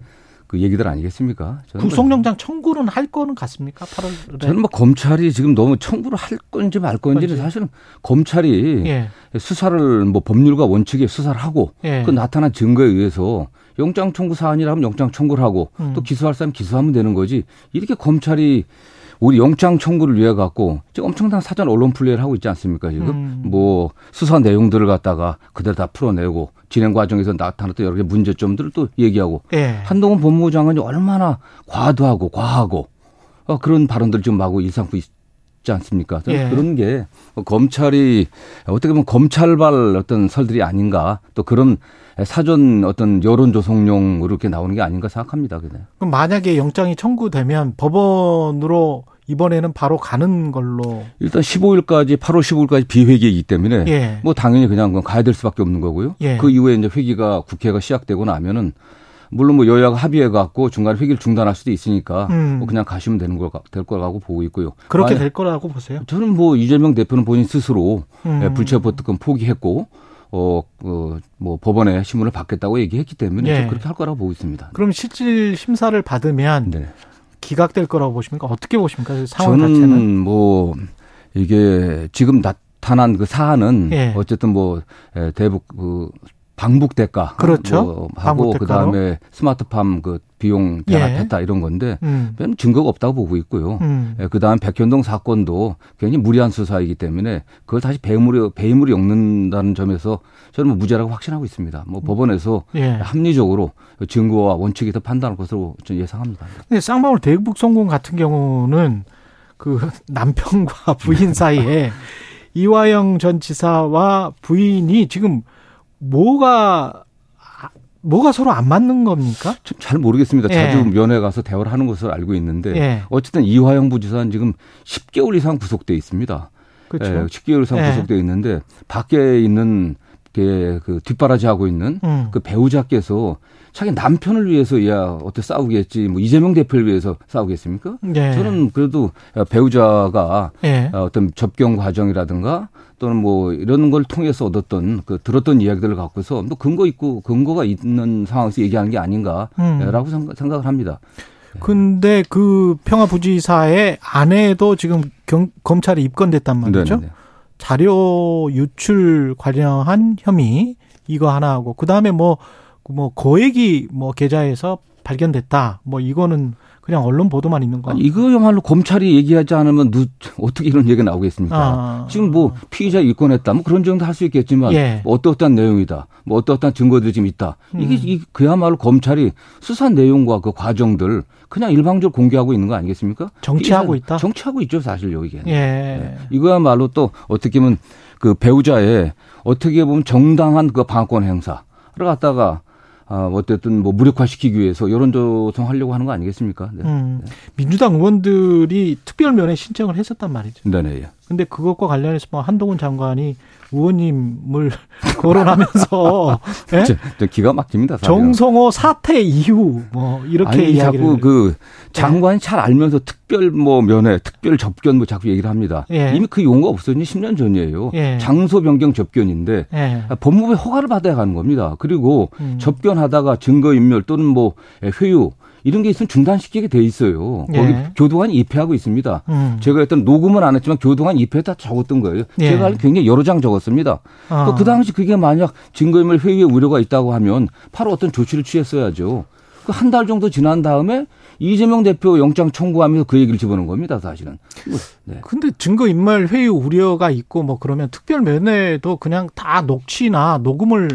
그 얘기들 아니겠습니까? 구속영장 청구는 할 거는 같습니까? 팔월에. 저는 뭐 검찰이 지금 너무 청구를 할 건지 말 건지는 사실은 검찰이 예. 수사를 뭐 법률과 원칙에 수사를 하고 예. 그 나타난 증거에 의해서 영장 청구 사안이라면 영장 청구를 하고 음. 또 기소할 사람 기소하면 되는 거지 이렇게 검찰이 우리 영장 청구를 위해 갖고 지금 엄청난 사전 언론 플레이를 하고 있지 않습니까? 지금 음. 뭐 수사 내용들을 갖다가 그대로 다 풀어내고 진행 과정에서 나타났던 여러 가지 문제점들을 또 얘기하고 예. 한동훈 법무부 장관이 얼마나 과도하고 과하고 그런 발언들 지금 하고 일삼고 있지 않습니까? 예. 그런 게 검찰이 어떻게 보면 검찰발 어떤 설들이 아닌가 또 그런 사전 어떤 여론 조성용으로 이렇게 나오는 게 아닌가 생각합니다. 그냥. 그럼 만약에 영장이 청구되면 법원으로 이번에는 바로 가는 걸로. 일단 십오 일까지 팔월 십오일까지 비회기이기 때문에 예. 뭐 당연히 그냥 가야 될 수밖에 없는 거고요. 예. 그 이후에 이제 회기가 국회가 시작되고 나면은 물론 뭐 여야가 합의해 갖고 중간에 회기를 중단할 수도 있으니까 음. 뭐 그냥 가시면 되는 걸 될 거라고 보고 있고요. 그렇게 아니, 될 거라고 보세요? 저는 뭐 이재명 대표는 본인 스스로 음. 예, 불체포특권 포기했고. 어, 어, 뭐, 법원에 심문을 받겠다고 얘기했기 때문에 네. 그렇게 할 거라고 보고 있습니다. 그럼 실질 심사를 받으면 네. 기각될 거라고 보십니까? 어떻게 보십니까? 그 상황 저는 자체는? 뭐, 이게 지금 나타난 그 사안은 네. 어쨌든 뭐, 대북, 그, 방북 대가. 그렇죠. 뭐 하고, 그 다음에 스마트팜 그 비용 대납했다 예. 이런 건데, 음. 증거가 없다고 보고 있고요. 음. 그 다음 백현동 사건도 굉장히 무리한 수사이기 때문에 그걸 다시 배임으로, 배임으로 엮는다는 점에서 저는 뭐 무죄라고 확신하고 있습니다. 뭐 법원에서 예. 합리적으로 증거와 원칙에 서 판단할 것으로 저는 예상합니다. 근데 쌍방울 대북 성공 같은 경우는 그 남편과 부인 사이에 이화영 전 지사와 부인이 지금 뭐가 뭐가 서로 안 맞는 겁니까? 잘 모르겠습니다. 예. 자주 면회 가서 대화를 하는 것을 알고 있는데 예. 어쨌든 이화영 부지사는 지금 십 개월 이상 구속돼 있습니다. 그렇죠. 예, 십 개월 이상 예. 구속돼 있는데 밖에 있는 게 그 뒷바라지하고 있는 음. 그 배우자께서 자기 남편을 위해서 야 어떻게 싸우겠지 뭐 이재명 대표를 위해서 싸우겠습니까? 예. 저는 그래도 배우자가 예. 어떤 접경 과정이라든가 또는 뭐 이런 걸 통해서 얻었던 그 들었던 이야기들을 갖고서 또 근거 있고 근거가 있는 상황에서 얘기하는 게 아닌가라고 음. 생각을 합니다. 근데 그 평화부지사의 아내도 지금 경, 검찰에 입건됐단 말이죠. 네네네. 자료 유출 관련한 혐의 이거 하나 하고 그 다음에 뭐 뭐 거액이 뭐 계좌에서 발견됐다. 뭐 이거는. 그냥 언론 보도만 있는 거. 아니, 이거야말로 검찰이 얘기하지 않으면 누, 어떻게 이런 얘기가 나오겠습니까? 아. 지금 뭐 피의자 입건했다. 뭐 그런 정도 할 수 있겠지만 예. 뭐 어떠어떠한 내용이다. 뭐 어떠어떠한 증거들이 지금 있다. 음. 이게, 이게 그야말로 검찰이 수사 내용과 그 과정들 그냥 일방적으로 공개하고 있는 거 아니겠습니까? 정치하고 있다? 정치하고 있죠. 사실 여기에는. 예. 네. 이거야말로 또 어떻게 보면 그 배우자의 어떻게 보면 정당한 그 방어권 행사를 갖다가 아, 어쨌든 뭐 무력화시키기 위해서 여론조성하려고 하는 거 아니겠습니까? 네. 음, 민주당 의원들이 특별면회 신청을 했었단 말이죠. 네네. 근데 그것과 관련해서 뭐 한동훈 장관이 의원님을 거론하면서 네? 저, 저 기가 막힙니다. 사실. 정성호 사퇴 이후 뭐 이렇게 아니, 이야기를 자꾸 그 장관이 네. 잘 알면서 특별 뭐 면회, 특별 접견 뭐 자꾸 얘기를 합니다. 예. 이미 그 용어가 없어진 지 십 년 전이에요. 예. 장소 변경 접견인데 예. 법무부의 허가를 받아야 하는 겁니다. 그리고 음. 접견하다가 증거 인멸 또는 뭐 회유 이런 게 있으면 중단시키게 돼 있어요. 거기 예. 교도관이 입회하고 있습니다. 음. 제가 일단 녹음은 안 했지만 교도관 입회에 다 적었던 거예요. 예. 제가 굉장히 여러 장 적었습니다. 아. 또 그 당시 그게 만약 증거인멸 회유의 우려가 있다고 하면 바로 어떤 조치를 취했어야죠. 그 한 달 정도 지난 다음에 이재명 대표 영장 청구하면서 그 얘기를 집어넣은 겁니다. 사실은. 그런데 네. 증거인멸 회유 우려가 있고 뭐 그러면 특별 면회도 그냥 다 녹취나 녹음을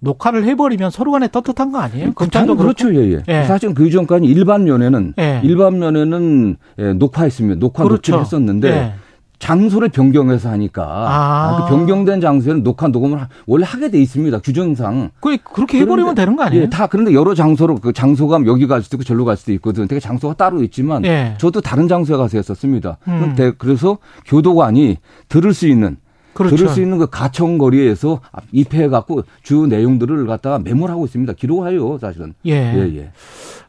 녹화를 해버리면 서로 간에 떳떳한 거 아니에요? 검찰도 그렇죠. 예, 예. 예. 사실 그 전까지 일반 면회는 예. 일반 면회는 예, 녹화했습니다. 녹화 그렇죠. 녹취를 했었는데 예. 장소를 변경해서 하니까 아. 아, 그 변경된 장소에는 녹화 녹음을 원래 하게 돼 있습니다. 규정상. 그게 그렇게 해버리면 그런데, 되는 거 아니에요? 예, 다 그런데 여러 장소로 그 장소가 여기 갈 수도 있고 절로 갈 수도 있거든. 되게 장소가 따로 있지만 예. 저도 다른 장소에 가서 했었습니다. 음. 그래서 교도관이 들을 수 있는. 그렇죠. 들을 수 있는 그 가청거리에서 입회해갖고 주 내용들을 갖다가 메모를 하고 있습니다. 기록을 해요, 사실은. 예. 예, 예.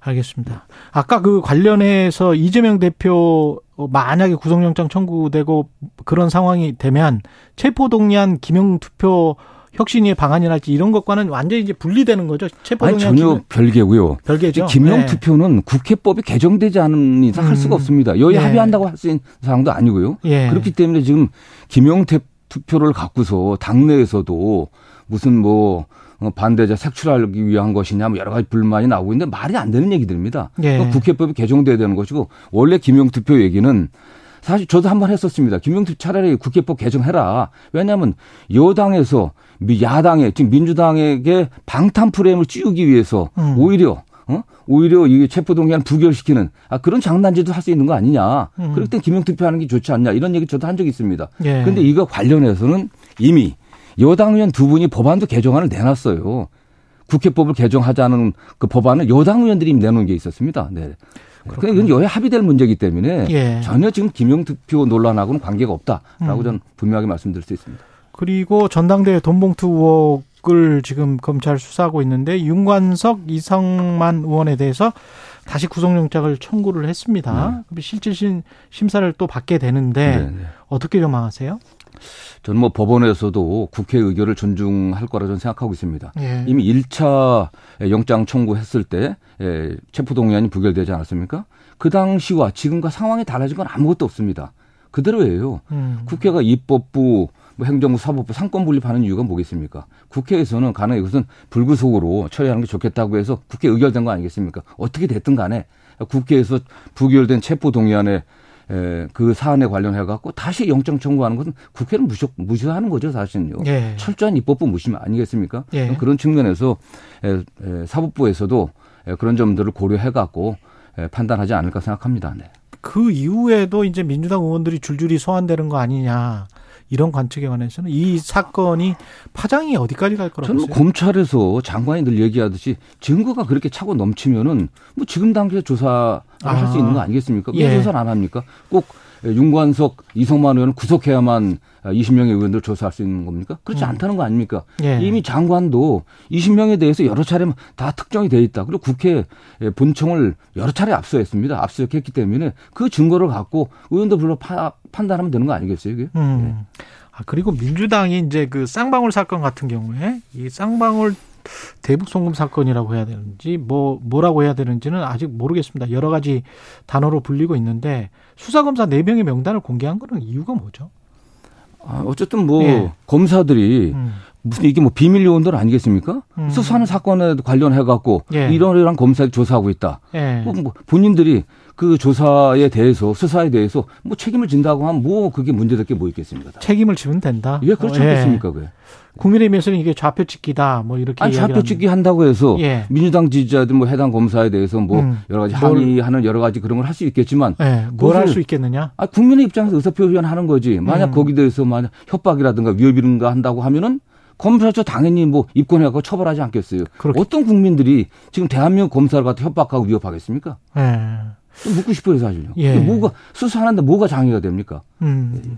알겠습니다. 아까 그 관련해서 이재명 대표 만약에 구속영장 청구되고 그런 상황이 되면 체포동의안 김영투표 혁신위의 방안이랄지 이런 것과는 완전히 이제 분리되는 거죠. 체포동의안 아니, 전혀 김... 별개고요. 별개죠. 김영투표는 네. 국회법이 개정되지 않은 이상 음. 할 수가 없습니다. 여기 네. 합의한다고 할 수 있는 사항도 아니고요. 네. 그렇기 때문에 지금 김영투표를 갖고서 당내에서도 무슨 뭐 반대자 색출하기 위한 것이냐 뭐 여러 가지 불만이 나오고 있는데 말이 안 되는 얘기들입니다. 예. 국회법이 개정돼야 되는 것이고 원래 김영투표 얘기는 사실 저도 한번 했었습니다. 김영투표 차라리 국회법 개정해라. 왜냐하면 여당에서 야당에 지금 민주당에게 방탄 프레임을 씌우기 위해서 음. 오히려 어? 오히려 이 체포동의안 부결시키는 아, 그런 장난질도 할 수 있는 거 아니냐. 음. 그럴 땐 김영투표하는 게 좋지 않냐 이런 얘기 저도 한 적이 있습니다. 그런데 예. 이거 관련해서는 이미 여당 의원 두 분이 법안도 개정안을 내놨어요. 국회법을 개정하자는 그 법안을 여당 의원들이 내놓은 게 있었습니다. 네. 그러니까 이건 여야 합의될 문제이기 때문에 예. 전혀 지금 김영투표 논란하고는 관계가 없다라고 음. 저는 분명하게 말씀드릴 수 있습니다. 그리고 전당대회 돈봉투 의혹을 지금 검찰 수사하고 있는데 윤관석, 이성만 의원에 대해서 다시 구속영장을 청구를 했습니다. 네. 실질 심사를 또 받게 되는데 네, 네. 어떻게 전망하세요? 저는 뭐 법원에서도 국회 의결을 존중할 거라 저는 생각하고 있습니다. 예. 이미 일 차 영장 청구했을 때 체포동의안이 부결되지 않았습니까? 그 당시와 지금과 상황이 달라진 건 아무것도 없습니다. 그대로예요. 음. 국회가 입법부, 뭐 행정부, 사법부, 상권 분립하는 이유가 뭐겠습니까? 국회에서는 가능해 이것은 불구속으로 처리하는 게 좋겠다고 해서 국회 의결된 거 아니겠습니까? 어떻게 됐든 간에 국회에서 부결된 체포동의안에 예, 그 사안에 관련해 갖고 다시 영장 청구하는 것은 국회를 무시, 무시하는 거죠, 사실은요. 예. 철저한 입법부 무심 아니겠습니까? 예. 그런 측면에서 예, 예, 사법부에서도 예, 그런 점들을 고려해 갖고 예, 판단하지 않을까 생각합니다. 네. 그 이후에도 이제 민주당 의원들이 줄줄이 소환되는 거 아니냐 이런 관측에 관해서는 이 사건이 파장이 어디까지 갈 거라고 저는 뭐 검찰에서 장관이 늘 얘기하듯이 증거가 그렇게 차고 넘치면은 뭐 지금 당시에 조사를 아. 할 수 있는 거 아니겠습니까? 왜 예. 조사를 안 합니까? 꼭 윤관석, 이성만 의원을 구속해야만 이십 명의 의원들 조사할 수 있는 겁니까? 그렇지 음. 않다는 거 아닙니까? 예. 이미 장관도 이십 명에 대해서 여러 차례 다 특정이 돼 있다. 그리고 국회 본청을 여러 차례 압수했습니다. 압수했기 때문에 그 증거를 갖고 의원들 불러 파, 판단하면 되는 거 아니겠어요? 이게? 음. 예. 아, 그리고 민주당이 이제 그 쌍방울 사건 같은 경우에 이 쌍방울 대북송금 사건이라고 해야 되는지 뭐 뭐라고 해야 되는지는 아직 모르겠습니다. 여러 가지 단어로 불리고 있는데 수사검사 네 명의 명단을 공개한 거는 이유가 뭐죠? 아, 어쨌든 뭐 예. 검사들이 음. 무슨 이게 뭐 비밀 요원들 아니겠습니까? 음. 수사하는 사건에 관련해 갖고 예. 이런 이런 검사를 조사하고 있다. 예. 뭐, 뭐 본인들이 그 조사에 대해서 수사에 대해서 뭐 책임을 진다고 하면 뭐 그게 문제될 게 뭐 있겠습니까? 다. 책임을 지면 된다. 예, 그렇지 어, 예. 않겠습니까? 그게. 국민의힘에서는 이게 좌표찍기다 뭐 이렇게 아니, 좌표찍기 한다고 해서 예. 민주당 지지자들 뭐 해당 검사에 대해서 뭐 음, 여러 가지 항의하는 여러 가지 그런 걸 할 수 있겠지만 예, 뭘 할 수 있겠느냐? 아, 국민의 입장에서 의사표현하는 거지. 만약 음. 거기에 대해서 만약 협박이라든가 위협이라든가 한다고 하면은 검사처 당연히 뭐 입건해갖고 처벌하지 않겠어요. 그렇겠... 어떤 국민들이 지금 대한민국 검사를 갖다 협박하고 위협하겠습니까? 예. 묻고 싶어요, 사실요. 예. 뭐가 수사하는데 뭐가 장애가 됩니까? 음. 예.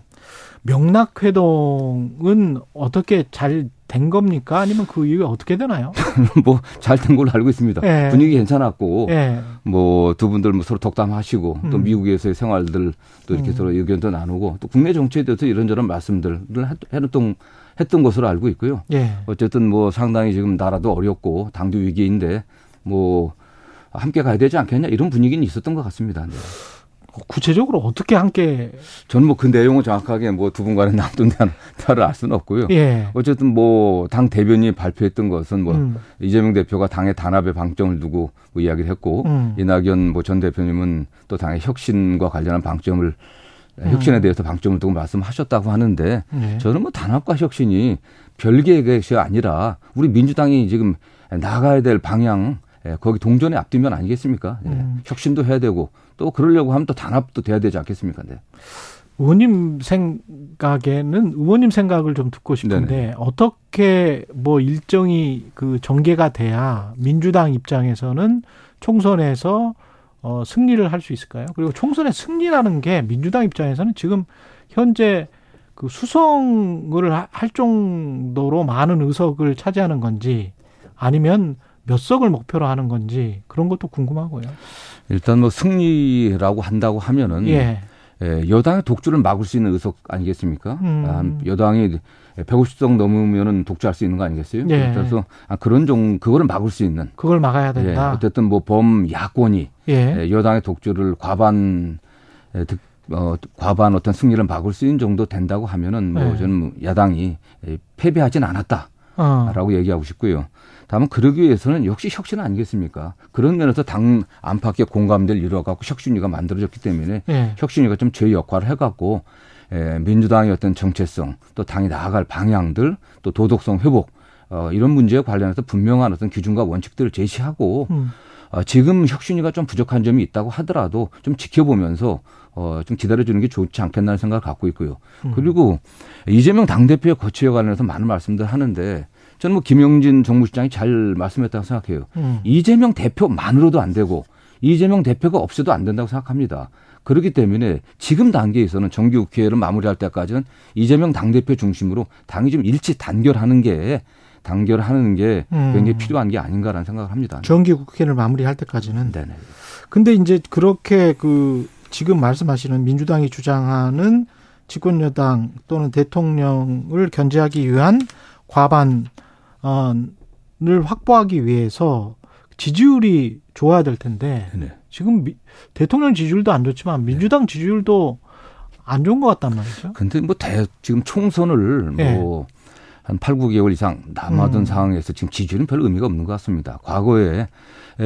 명락회동은 어떻게 잘 된 겁니까? 아니면 그 이유가 어떻게 되나요? 뭐 잘 된 걸로 알고 있습니다. 예. 분위기 괜찮았고, 예. 뭐 두 분들 뭐 서로 덕담하시고 음. 또 미국에서의 생활들 또 이렇게 음. 서로 의견도 나누고 또 국내 정치에 대해서 이런저런 말씀들을 해동. 했던 것으로 알고 있고요. 예. 어쨌든 뭐 상당히 지금 나라도 어렵고 당도 위기인데 뭐 함께 가야 되지 않겠냐 이런 분위기는 있었던 것 같습니다. 네. 구체적으로 어떻게 함께? 저는 뭐 그 내용을 정확하게 뭐 두 분간의 남도 다를 알 수는 없고요. 예. 어쨌든 뭐 당 대변인이 발표했던 것은 뭐 음. 이재명 대표가 당의 단합에 방점을 두고 뭐 이야기를 했고 음. 이낙연 뭐 전 대표님은 또 당의 혁신과 관련한 방점을 혁신에 음. 대해서 방점을 두고 말씀하셨다고 하는데 네. 저는 뭐 단합과 혁신이 별개의 것이 아니라 우리 민주당이 지금 나가야 될 방향 거기 동전의 앞뒤면 아니겠습니까? 음. 예. 혁신도 해야 되고 또 그러려고 하면 또 단합도 돼야 되지 않겠습니까? 네. 의원님 생각에는 의원님 생각을 좀 듣고 싶은데 네네. 어떻게 뭐 일정이 그 전개가 돼야 민주당 입장에서는 총선에서 어, 승리를 할 수 있을까요? 그리고 총선에 승리라는 게 민주당 입장에서는 지금 현재 그 수성을 할 정도로 많은 의석을 차지하는 건지 아니면 몇 석을 목표로 하는 건지 그런 것도 궁금하고요. 일단 뭐 승리라고 한다고 하면은 예. 예, 여당의 독주를 막을 수 있는 의석 아니겠습니까? 음. 아, 여당이 백오십 석 넘으면은 독주할 수 있는 거 아니겠어요? 예. 그래서 아, 그런 종 그거를 막을 수 있는. 그걸 막아야 된다. 예, 어쨌든 뭐 범 야권이 예. 여당의 독주를 과반 득. 어, 과반 어떤 승리를 막을 수 있는 정도 된다고 하면은 뭐 네. 저는 야당이 패배하진 않았다라고 어. 얘기하고 싶고요. 다만 그러기 위해서는 역시 혁신 아니겠습니까? 그런 면에서 당 안팎의 공감대를 이루어갖고 혁신위가 만들어졌기 때문에 네. 혁신위가 좀 제 역할을 해갖고 에, 민주당의 어떤 정체성 또 당이 나아갈 방향들 또 도덕성 회복 어, 이런 문제에 관련해서 분명한 어떤 기준과 원칙들을 제시하고 음. 어, 지금 혁신위가 좀 부족한 점이 있다고 하더라도 좀 지켜보면서 어, 좀 기다려주는 게 좋지 않겠나는 생각을 갖고 있고요. 음. 그리고 이재명 당대표의 거취에 관련해서 많은 말씀들 하는데 저는 뭐 김영진 정무실장이 잘 말씀했다고 생각해요. 음. 이재명 대표만으로도 안 되고 이재명 대표가 없어도 안 된다고 생각합니다. 그렇기 때문에 지금 단계에서는 정기국회를 마무리할 때까지는 이재명 당대표 중심으로 당이 좀 일치 단결하는 게 단결하는 게 음. 굉장히 필요한 게 아닌가라는 생각을 합니다. 정기국회를 마무리할 때까지는. 네네. 근데 이제 그렇게 그 지금 말씀하시는 민주당이 주장하는 집권여당 또는 대통령을 견제하기 위한 과반을 확보하기 위해서 지지율이 좋아야 될 텐데 네. 지금 미, 대통령 지지율도 안 좋지만 민주당 네. 지지율도 안 좋은 것 같단 말이죠. 근데 뭐 대, 지금 총선을 네. 뭐 한 팔, 구 개월 이상 남아둔 음. 상황에서 지금 지지율은 별 의미가 없는 것 같습니다. 과거에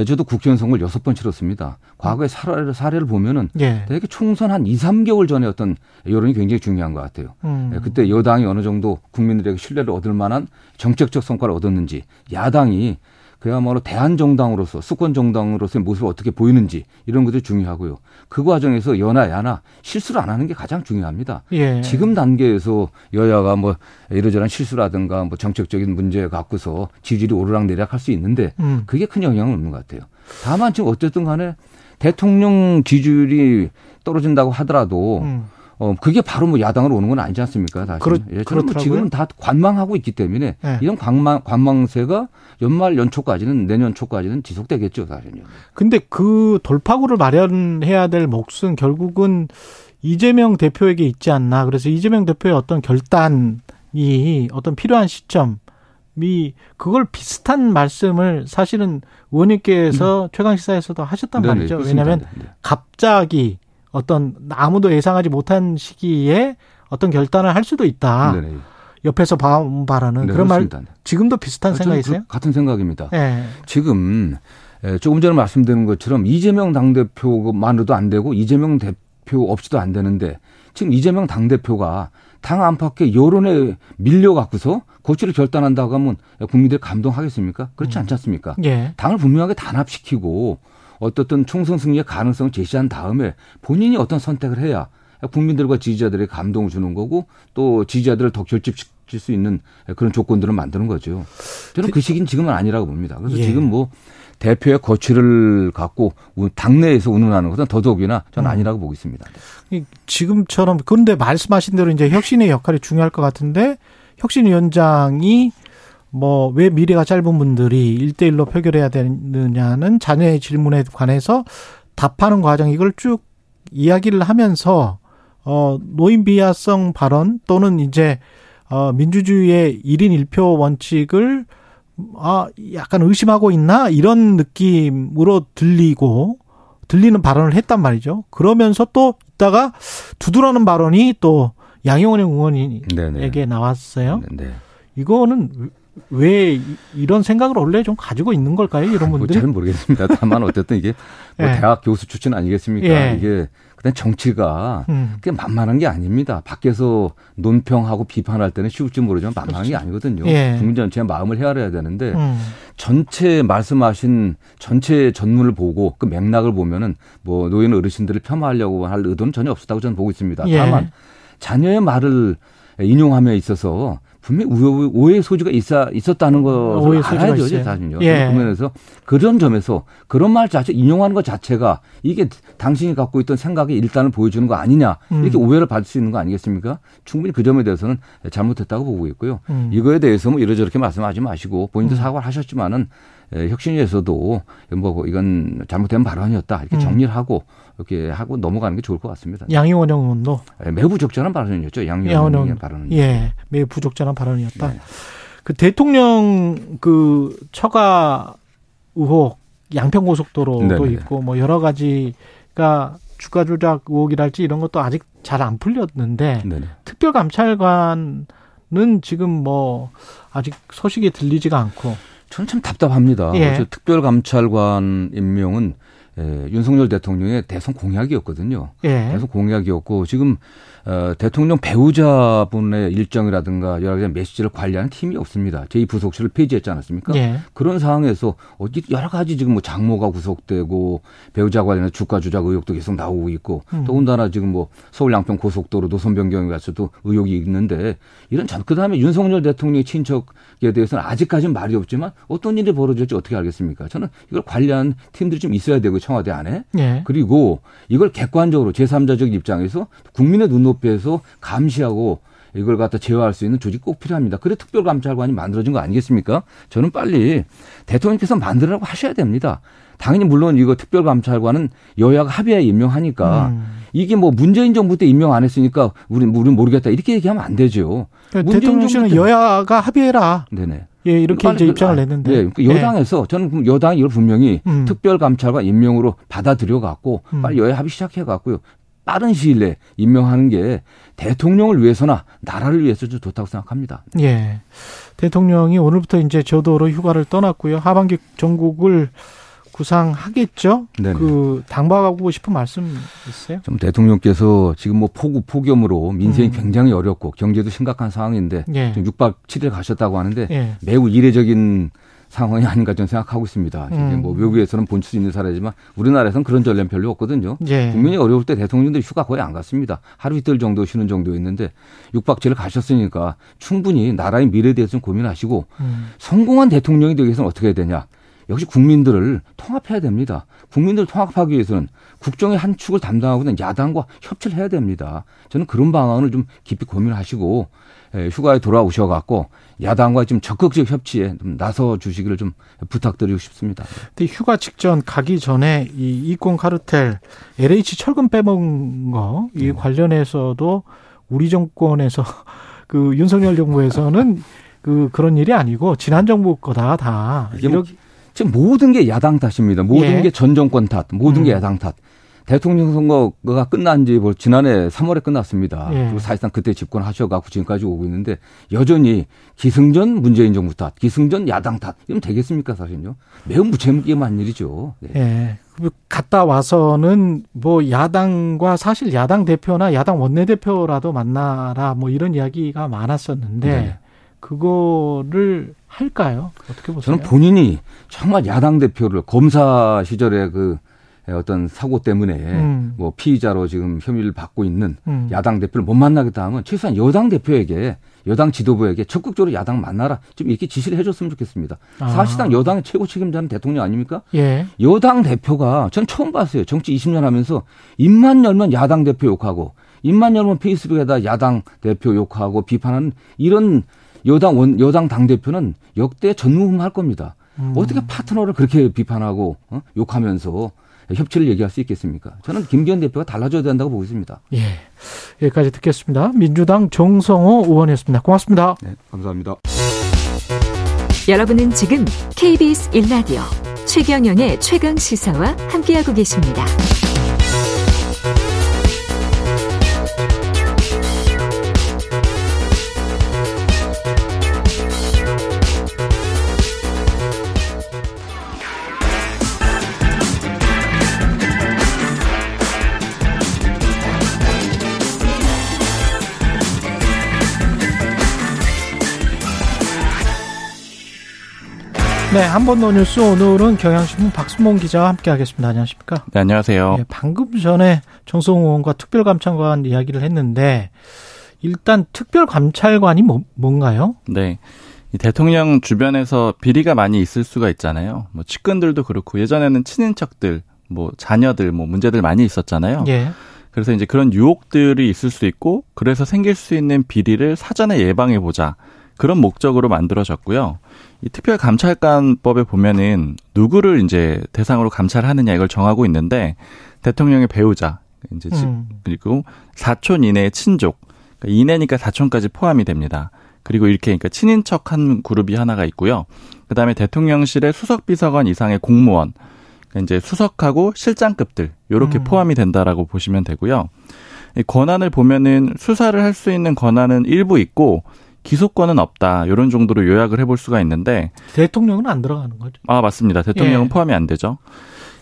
저도 국회의원 선거를 여섯 번 치렀습니다. 과거의 사례를, 사례를 보면은 예. 되게 총선 한 이, 삼 개월 전에 어떤 여론이 굉장히 중요한 것 같아요. 음. 그때 여당이 어느 정도 국민들에게 신뢰를 얻을 만한 정책적 성과를 얻었는지 야당이 그야말로 대한정당으로서 수권정당으로서의 모습을 어떻게 보이는지 이런 것도 중요하고요. 그 과정에서 여나 야나 실수를 안 하는 게 가장 중요합니다. 예. 지금 단계에서 여야가 뭐 이러저런 실수라든가 뭐 정책적인 문제 갖고서 지지율이 오르락내리락 할 수 있는데 음. 그게 큰 영향은 없는 것 같아요. 다만 지금 어쨌든 간에 대통령 지지율이 떨어진다고 하더라도 음. 어 그게 바로 뭐 야당으로 오는 건 아니지 않습니까? 다시. 그렇, 예, 저는 뭐 지금은 다 관망하고 있기 때문에 네. 이런 관망 관망세가 연말 연초까지는 내년 초까지는 지속되겠죠, 사실은요. 근데 그 돌파구를 마련해야 될 몫은 결국은 이재명 대표에게 있지 않나. 그래서 이재명 대표의 어떤 결단이 어떤 필요한 시점. 미 그걸 비슷한 말씀을 사실은 의원님께서 음. 최강시사에서도 하셨단 네네, 말이죠. 왜냐하면 네. 갑자기 어떤 아무도 예상하지 못한 시기에 어떤 결단을 할 수도 있다. 네네. 옆에서 봐, 바라는 네, 그런 그렇습니다. 말 지금도 비슷한 아, 생각이세요? 그, 같은 생각입니다. 네. 지금 조금 전에 말씀드린 것처럼 이재명 당대표만으로도 안 되고 이재명 대표 없이도 안 되는데 지금 이재명 당대표가 당 안팎의 여론에 밀려갖고서 고치를 결단한다고 하면 국민들이 감동하겠습니까? 그렇지 않지 않습니까? 네. 당을 분명하게 단합시키고 어떻든 총선 승리의 가능성을 제시한 다음에 본인이 어떤 선택을 해야 국민들과 지지자들에게 감동을 주는 거고 또 지지자들을 더 결집시킬 수 있는 그런 조건들을 만드는 거죠. 저는 그 시기는 지금은 아니라고 봅니다. 그래서 예. 지금 뭐 대표의 거취를 갖고 당내에서 운운하는 것은 더더욱이나 저는 아니라고 음. 보고 있습니다. 지금처럼 그런데 말씀하신 대로 이제 혁신의 역할이 중요할 것 같은데 혁신위원장이 뭐 왜 미래가 짧은 분들이 일 대일로 표결해야 되느냐는 자녀의 질문에 관해서 답하는 과정 이걸 쭉 이야기를 하면서 어 노인 비하성 발언 또는 이제 어 민주주의의 일 인 일 표 원칙을 아 약간 의심하고 있나 이런 느낌으로 들리고 들리는 발언을 했단 말이죠. 그러면서 또 이따가 두드러는 발언이 또 양용원 의원에게 나왔어요. 네네. 이거는 왜 이런 생각을 원래 좀 가지고 있는 걸까요? 이런 분들? 잘 모르겠습니다. 다만 어쨌든 이게 뭐 예. 대학 교수 출신 아니겠습니까? 예. 이게 그냥 정치가 음. 그게 만만한 게 아닙니다. 밖에서 논평하고 비판할 때는 쉬울지 모르지만 만만한 그렇죠. 게 아니거든요. 예. 국민 전체의 마음을 헤아려야 되는데 음. 전체 말씀하신 전체 전문을 보고 그 맥락을 보면은 뭐 노인 어르신들을 폄하하려고 할 의도는 전혀 없었다고 저는 보고 있습니다. 예. 다만 자녀의 말을 인용함에 있어서 분명히 오해의 소지가 있어, 있었다는 것을 알아야죠. 사실은요. 예. 그래서 그런 점에서 그런 말 자체 인용하는 것 자체가 이게 당신이 갖고 있던 생각의 일단을 보여주는 거 아니냐. 음. 이렇게 오해를 받을 수 있는 거 아니겠습니까? 충분히 그 점에 대해서는 잘못했다고 보고 있고요. 음. 이거에 대해서 뭐 이러저렇게 말씀하지 마시고 본인도 음. 사과를 하셨지만은 혁신위에서도 뭐 이건 잘못된 발언이었다 이렇게 음. 정리를 하고 이렇게 하고 넘어가는 게 좋을 것 같습니다. 양이원 의원도 매우 부적절한 발언이었죠. 양이원 의원 발언은 예, 매우 부적절한 발언이었다. 네. 그 대통령 그 처가 의혹, 양평고속도로도 네네. 있고 뭐 여러 가지가 주가 조작 의혹이랄지 이런 것도 아직 잘 안 풀렸는데 네네. 특별감찰관은 지금 뭐 아직 소식이 들리지가 않고 저는 참 답답합니다. 예. 특별감찰관 임명은 예, 윤석열 대통령의 대선 공약이었거든요. 예. 대선 공약이었고 지금 어, 대통령 배우자분의 일정이라든가 여러 가지 메시지를 관리하는 팀이 없습니다. 제이 부속실을 폐지했지 않았습니까? 예. 그런 상황에서 여러 가지 지금 뭐 장모가 구속되고 배우자 관련해서 주가 조작 의혹도 계속 나오고 있고 음. 더군다나 지금 뭐 서울 양평 고속도로 노선 변경에 가서도 의혹이 있는데 이런 전 그다음에 윤석열 대통령의 친척에 대해서는 아직까지는 말이 없지만 어떤 일이 벌어질지 어떻게 알겠습니까? 저는 이걸 관리하는 팀들이 좀 있어야 되고 청와대 안에. 예. 그리고 이걸 객관적으로 제삼자적 입장에서 국민의 눈높이에서 감시하고 이걸 갖다 제어할 수 있는 조직이 꼭 필요합니다. 그래서 특별감찰관이 만들어진 거 아니겠습니까? 저는 빨리 대통령께서 만들으라고 하셔야 됩니다. 당연히 물론 이거 특별감찰관은 여야가 합의하에 임명하니까 음. 이게 뭐 문재인 정부 때 임명 안 했으니까 우리 우리 모르겠다 이렇게 얘기하면 안 되죠. 그러니까 대통령 씨는 여야가 합의해라. 네네. 예, 이렇게 이제 입장을 냈는데. 예, 그러니까 여당에서 예. 저는 여당이 이걸 분명히 음. 특별감찰관 임명으로 받아들여 갖고 음. 빨리 여야 합의 시작해 갖고요. 빠른 시일 내에 임명하는 게 대통령을 위해서나 나라를 위해서 좀 좋다고 생각합니다. 예. 대통령이 오늘부터 이제 저도로 휴가를 떠났고요. 하반기 전국을 구상하겠죠? 네네. 그 당부하고 싶은 말씀 있어요? 좀 대통령께서 지금 뭐 폭우 폭염으로 민생이 음. 굉장히 어렵고 경제도 심각한 상황인데 예. 지금 육 박 칠 일 가셨다고 하는데 예. 매우 이례적인 상황이 아닌가 저는 생각하고 있습니다. 음. 이게 뭐 외국에서는 본 수 있는 사례지만 우리나라에서는 그런 전례는 별로 없거든요. 예. 국민이 어려울 때 대통령들 휴가 거의 안 갔습니다. 하루 이틀 정도 쉬는 정도였는데 육 박 칠 일 가셨으니까 충분히 나라의 미래에 대해서 좀 고민하시고 음. 성공한 대통령이 되기 위해서는 어떻게 해야 되냐. 역시 국민들을 통합해야 됩니다. 국민들을 통합하기 위해서는 국정의 한 축을 담당하고 있는 야당과 협치를 해야 됩니다. 저는 그런 방안을 좀 깊이 고민하시고 휴가에 돌아오셔갖고 야당과 좀 적극적 협치에 좀 나서 주시기를 좀 부탁드리고 싶습니다. 근데 휴가 직전 가기 전에 이 이권 카르텔 엘에이치 철금 빼먹은 거 이 네. 관련해서도 우리 정권에서 그 윤석열 정부에서는 그 그런 일이 아니고 지난 정부 거다 다. 이렇게 지금 모든 게 야당 탓입니다. 모든 예. 게 전 정권 탓, 모든 음. 게 야당 탓. 대통령 선거가 끝난 지 지난해 삼월에 끝났습니다. 예. 그리고 사실상 그때 집권하셔가지고 지금까지 오고 있는데 여전히 기승전 문재인 정부 탓, 기승전 야당 탓 이러면 되겠습니까 사실은요? 매우 무책임한 일이죠. 네. 예. 갔다 와서는 뭐 야당과 사실 야당 대표나 야당 원내대표라도 만나라 뭐 이런 이야기가 많았었는데 네. 그거를 할까요? 어떻게 보세요? 저는 본인이 정말 야당 대표를 검사 시절에 그 어떤 사고 때문에 음. 뭐 피의자로 지금 혐의를 받고 있는 음. 야당 대표를 못 만나겠다 하면 최소한 여당 대표에게 여당 지도부에게 적극적으로 야당 만나라 좀 이렇게 지시를 해줬으면 좋겠습니다. 아. 사실상 여당의 최고 책임자는 대통령 아닙니까? 예. 여당 대표가 전 처음 봤어요. 정치 이십 년 하면서 입만 열면 야당 대표 욕하고 입만 열면 페이스북에다 야당 대표 욕하고 비판하는 이런 여당 원, 여당 당대표는 역대 전무후무할 겁니다. 음. 어떻게 파트너를 그렇게 비판하고 어? 욕하면서 협치를 얘기할 수 있겠습니까? 저는 김기현 대표가 달라져야 된다고 보고 있습니다. 예, 여기까지 듣겠습니다. 민주당 정성호 의원이었습니다. 고맙습니다. 네, 감사합니다. 여러분은 지금 케이비에스 일 라디오 최경영의 최강 시사와 함께하고 계십니다. 네, 한 번 더 뉴스 오늘은 경향신문 박순봉 기자와 함께하겠습니다. 안녕하십니까? 네, 안녕하세요. 네, 방금 전에 정성호 의원과 특별감찰관 이야기를 했는데 일단 특별감찰관이 뭐, 뭔가요? 네, 이 대통령 주변에서 비리가 많이 있을 수가 있잖아요. 뭐 측근들도 그렇고 예전에는 친인척들, 뭐 자녀들, 뭐 문제들 많이 있었잖아요. 예. 그래서 이제 그런 유혹들이 있을 수 있고 그래서 생길 수 있는 비리를 사전에 예방해 보자. 그런 목적으로 만들어졌고요. 이 특별감찰관법에 보면은 누구를 이제 대상으로 감찰하느냐 이걸 정하고 있는데 대통령의 배우자, 이제 음. 그리고 사촌 이내의 친족, 그러니까 이내니까 사촌까지 포함이 됩니다. 그리고 이렇게 그러니까 친인척 한 그룹이 하나가 있고요. 그다음에 대통령실의 수석 비서관 이상의 공무원, 그러니까 이제 수석하고 실장급들 이렇게 음. 포함이 된다라고 보시면 되고요. 권한을 보면은 수사를 할 수 있는 권한은 일부 있고 기소권은 없다. 이런 정도로 요약을 해볼 수가 있는데 대통령은 안 들어가는 거죠? 아 맞습니다. 대통령은 예. 포함이 안 되죠.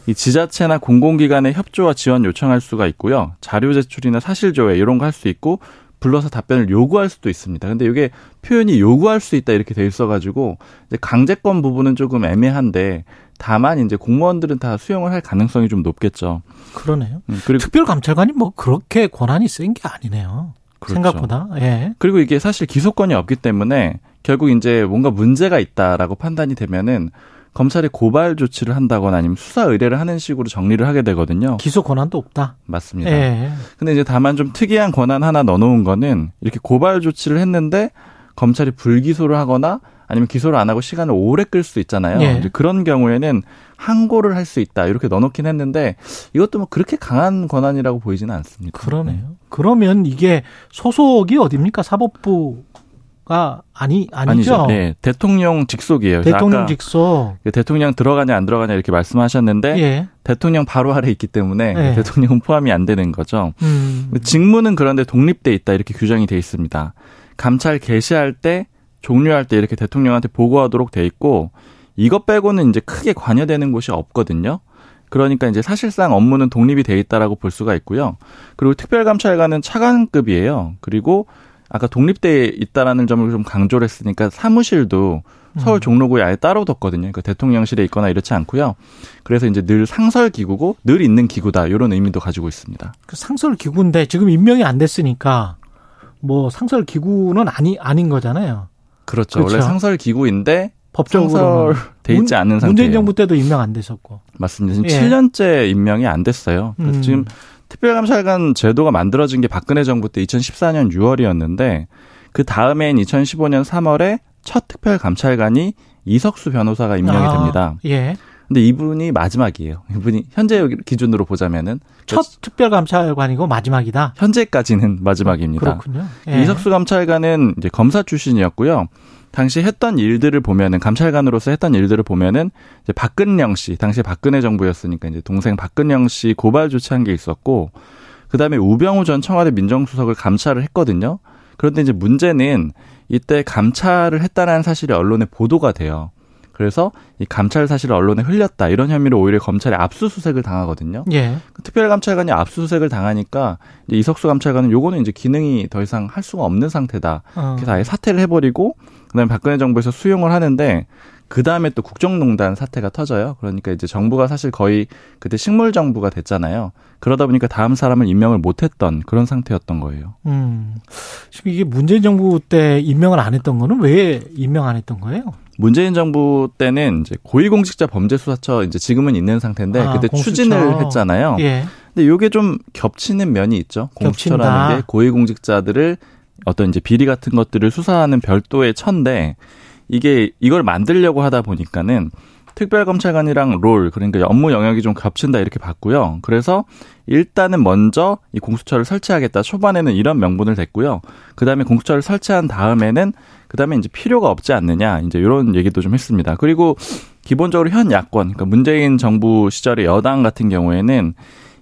이 지자체나 공공기관의 협조와 지원 요청할 수가 있고요. 자료 제출이나 사실 조회 이런 거 할 수 있고 불러서 답변을 요구할 수도 있습니다. 근데 이게 표현이 요구할 수 있다 이렇게 돼 있어가지고 이제 강제권 부분은 조금 애매한데 다만 이제 공무원들은 다 수용을 할 가능성이 좀 높겠죠. 그러네요. 음, 그리고 특별감찰관이 뭐 그렇게 권한이 센 게 아니네요. 그렇죠. 생각보다. 예. 그리고 이게 사실 기소권이 없기 때문에 결국 이제 뭔가 문제가 있다라고 판단이 되면은 검찰이 고발 조치를 한다거나 아니면 수사 의뢰를 하는 식으로 정리를 하게 되거든요. 기소 권한도 없다. 맞습니다. 예. 근데 이제 다만 좀 특이한 권한 하나 넣어놓은 거는 이렇게 고발 조치를 했는데 검찰이 불기소를 하거나 아니면 기소를 안 하고 시간을 오래 끌 수 있잖아요. 예. 이제 그런 경우에는 항고를 할 수 있다 이렇게 넣어놓긴 했는데 이것도 뭐 그렇게 강한 권한이라고 보이지는 않습니다. 그러네요. 네. 그러면 이게 소속이 어디입니까? 사법부. 아, 아니, 아니죠. 아니죠. 네. 대통령 직속이에요. 대통령 직속. 대통령 들어가냐 안 들어가냐 이렇게 말씀하셨는데 예. 대통령 바로 아래 있기 때문에 예. 대통령은 포함이 안 되는 거죠. 음. 직무는 그런데 독립돼 있다 이렇게 규정이 돼 있습니다. 감찰 개시할 때 종료할 때 이렇게 대통령한테 보고하도록 돼 있고 이것 빼고는 이제 크게 관여되는 곳이 없거든요. 그러니까 이제 사실상 업무는 독립이 돼 있다라고 볼 수가 있고요. 그리고 특별감찰관은 차관급이에요. 그리고 아까 독립돼 있다라는 점을 좀 강조를 했으니까 사무실도 서울 종로구에 아예 따로 뒀거든요. 그러니까 대통령실에 있거나 이렇지 않고요. 그래서 이제 늘 상설 기구고 늘 있는 기구다 이런 의미도 가지고 있습니다. 그 상설 기구인데 지금 임명이 안 됐으니까 뭐 상설 기구는 아니 아닌 거잖아요. 그렇죠. 그렇죠. 원래 상설 기구인데 법적으로 돼 있지 않은 상태. 문재인 정부 때도 임명 안 되셨고. 맞습니다. 지금 예. 칠 년째 임명이 안 됐어요. 그래서 음. 지금. 특별감찰관 제도가 만들어진 게 박근혜 정부 때 이천십사년 유월이었는데 그 다음엔 이천십오년 삼월에 첫 특별감찰관이 이석수 변호사가 임명이 아, 됩니다. 예. 근데 이분이 마지막이에요. 이분이 현재 기준으로 보자면은 첫 그래서, 특별감찰관이고 마지막이다. 현재까지는 마지막입니다. 그렇군요. 예. 이석수 감찰관은 이제 검사 출신이었고요. 당시 했던 일들을 보면은 감찰관으로서 했던 일들을 보면은 이제 박근영 씨 당시 박근혜 정부였으니까 이제 동생 박근영 씨 고발 조치한 게 있었고 그다음에 우병우 전 청와대 민정수석을 감찰을 했거든요. 그런데 이제 문제는 이때 감찰을 했다는 사실이 언론에 보도가 돼요. 그래서 이 감찰 사실을 언론에 흘렸다 이런 혐의로 오히려 검찰에 압수수색을 당하거든요. 예. 특별감찰관이 압수수색을 당하니까 이제 이석수 감찰관은 요거는 이제 기능이 더 이상 할 수가 없는 상태다. 어. 그래서 아예 사퇴를 해버리고 그다음에 박근혜 정부에서 수용을 하는데 그다음에 또 국정농단 사태가 터져요. 그러니까 이제 정부가 사실 거의 그때 식물 정부가 됐잖아요. 그러다 보니까 다음 사람을 임명을 못했던 그런 상태였던 거예요. 음. 지금 이게 문재인 정부 때 임명을 안 했던 거는 왜 임명 안 했던 거예요? 문재인 정부 때는 이제 고위공직자 범죄수사처 이제 지금은 있는 상태인데 아, 그때 공수처. 추진을 했잖아요. 예. 근데 이게 좀 겹치는 면이 있죠. 공수처라는 겹친다. 게 고위공직자들을 어떤 이제 비리 같은 것들을 수사하는 별도의 처인데 이게 이걸 만들려고 하다 보니까는 특별검찰관이랑 롤 그러니까 업무 영역이 좀 겹친다 이렇게 봤고요. 그래서 일단은 먼저 이 공수처를 설치하겠다. 초반에는 이런 명분을 댔고요. 그다음에 공수처를 설치한 다음에는 그다음에 이제 필요가 없지 않느냐 이제 이런 얘기도 좀 했습니다. 그리고 기본적으로 현 야권 그러니까 문재인 정부 시절의 여당 같은 경우에는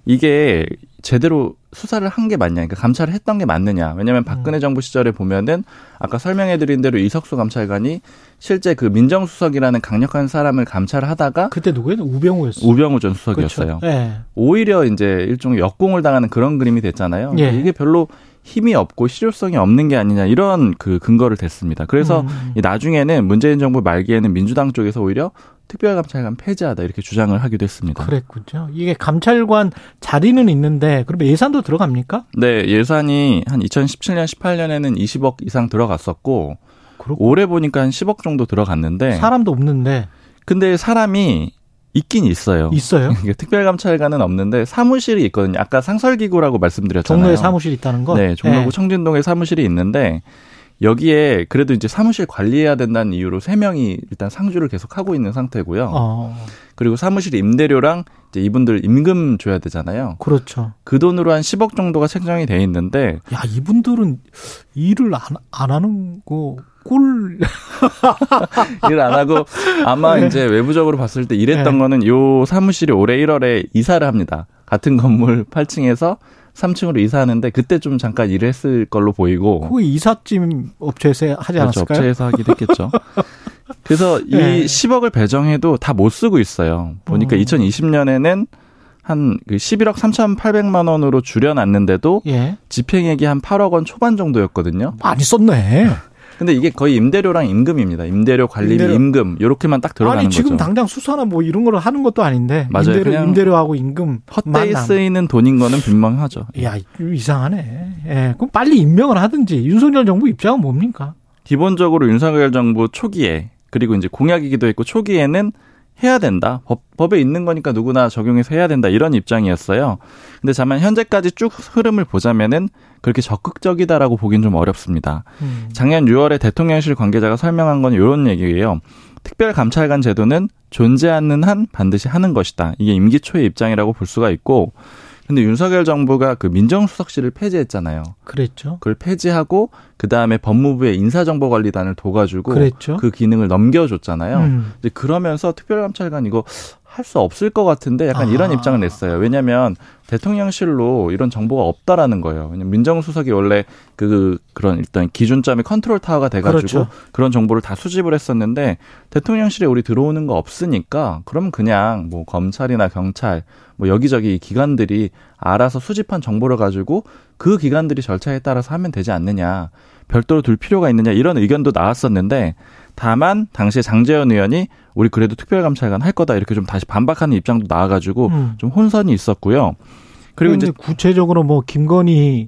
이게 제대로 수사를 한 게 맞냐, 그러니까 감찰을 했던 게 맞느냐. 왜냐하면 박근혜 정부 시절에 보면은 아까 설명해드린 대로 이석수 감찰관이 실제 그 민정수석이라는 강력한 사람을 감찰하다가 그때 누구였죠? 우병우였어요. 우병우 전 수석이었어요. 네. 오히려 이제 일종의 역공을 당하는 그런 그림이 됐잖아요. 네. 이게 별로 힘이 없고 실효성이 없는 게 아니냐 이런 그 근거를 댔습니다. 그래서 음. 나중에는 문재인 정부 말기에는 민주당 쪽에서 오히려 특별감찰관 폐지하다 이렇게 주장을 하기도 했습니다. 그랬군요. 이게 감찰관 자리는 있는데 그럼 예산도 들어갑니까? 네. 예산이 한 이천십칠년 십팔년에는 이십억 이상 들어갔었고 그렇군요. 올해 보니까 한 십억 정도 들어갔는데 사람도 없는데 근데 사람이 있긴 있어요. 있어요? 특별감찰관은 없는데 사무실이 있거든요. 아까 상설기구라고 말씀드렸잖아요. 종로에 사무실이 있다는 거? 네. 종로구 네. 청진동에 사무실이 있는데 여기에 그래도 이제 사무실 관리해야 된다는 이유로 세 명이 일단 상주를 계속 하고 있는 상태고요. 어. 그리고 사무실 임대료랑 이제 이분들 임금 줘야 되잖아요. 그렇죠. 그 돈으로 한 십억 정도가 책정이 돼 있는데. 야, 이분들은 일을 안, 안 하는 거. 꿀. 일 안 하고 아마 네. 이제 외부적으로 봤을 때 일했던 네. 거는 요 사무실이 올해 일월에 이사를 합니다. 같은 건물 팔 층에서 삼 층으로 이사하는데 그때 좀 잠깐 일을 했을 걸로 보이고. 그거 이삿짐 업체에서 하지 않았을까요? 그렇죠. 업체에서 하기도 했겠죠. 그래서 네. 이 십억을 배정해도 다 못 쓰고 있어요. 보니까 음. 이천이십 년에는 한 십일억 삼천팔백만 원으로 줄여놨는데도 예. 집행액이 한 팔억 원 초반 정도였거든요. 많이 썼네. 근데 이게 거의 임대료랑 임금입니다. 임대료, 관리비, 임대료. 임금 이렇게만 딱 들어가는 거죠. 아니 지금 거죠. 당장 수사나 뭐 이런 걸 하는 것도 아닌데 맞아요. 임대료, 임대료하고 임금 헛되이 쓰이는 돈인 거는 분명하죠. 야 이상하네. 예, 그럼 빨리 임명을 하든지. 윤석열 정부 입장은 뭡니까? 기본적으로 윤석열 정부 초기에 그리고 이제 공약이기도 했고 초기에는 해야 된다. 법, 법에 있는 거니까 누구나 적용해서 해야 된다. 이런 입장이었어요. 근데 다만 현재까지 쭉 흐름을 보자면은 그렇게 적극적이다라고 보긴 좀 어렵습니다. 음. 작년 유월에 대통령실 관계자가 설명한 건 이런 얘기예요. 특별감찰관 제도는 존재하는 한 반드시 하는 것이다. 이게 임기 초의 입장이라고 볼 수가 있고, 근데 윤석열 정부가 그 민정수석실을 폐지했잖아요. 그랬죠. 그걸 폐지하고 그 다음에 법무부에 인사정보관리단을 둬가지고 그랬죠. 그 기능을 넘겨줬잖아요. 음. 이제 그러면서 특별감찰관 이거 할 수 없을 것 같은데 약간 아. 이런 입장을 냈어요. 왜냐하면 대통령실로 이런 정보가 없다라는 거예요. 왜냐면 민정수석이 원래 그 그런 일단 기준점이 컨트롤 타워가 돼가지고 그렇죠. 그런 정보를 다 수집을 했었는데 대통령실에 우리 들어오는 거 없으니까 그럼 그냥 뭐 검찰이나 경찰 뭐 여기저기 기관들이 알아서 수집한 정보를 가지고 그 기관들이 절차에 따라서 하면 되지 않느냐. 별도로 둘 필요가 있느냐 이런 의견도 나왔었는데 다만 당시에 장재현 의원이 우리 그래도 특별감찰관 할 거다 이렇게 좀 다시 반박하는 입장도 나와가지고 음. 좀 혼선이 있었고요. 그리고 이제 구체적으로 뭐 김건희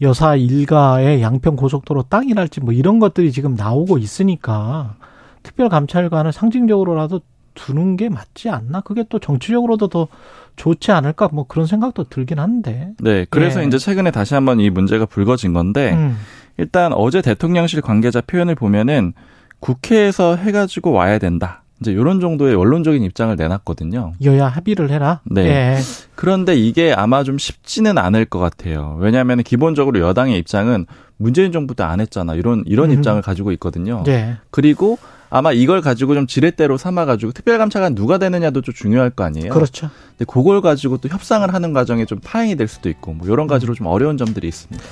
여사 일가의 양평 고속도로 땅이랄지 뭐 이런 것들이 지금 나오고 있으니까 특별감찰관을 상징적으로라도 두는 게 맞지 않나? 그게 또 정치적으로도 더 좋지 않을까? 뭐 그런 생각도 들긴 한데. 네, 그래서 예. 이제 최근에 다시 한번 이 문제가 불거진 건데. 음. 일단 어제 대통령실 관계자 표현을 보면은 국회에서 해가지고 와야 된다. 이제 이런 정도의 원론적인 입장을 내놨거든요. 여야 합의를 해라. 네. 예. 그런데 이게 아마 좀 쉽지는 않을 것 같아요. 왜냐하면 기본적으로 여당의 입장은 문재인 정부 때 안 했잖아. 이런 이런 음. 입장을 가지고 있거든요. 예. 그리고 아마 이걸 가지고 좀 지렛대로 삼아가지고 특별감찰관 누가 되느냐도 좀 중요할 거 아니에요. 그렇죠. 근데 그걸 가지고 또 협상을 하는 과정에 좀 파행이 될 수도 있고 뭐 이런 가지로 좀 어려운 점들이 있습니다.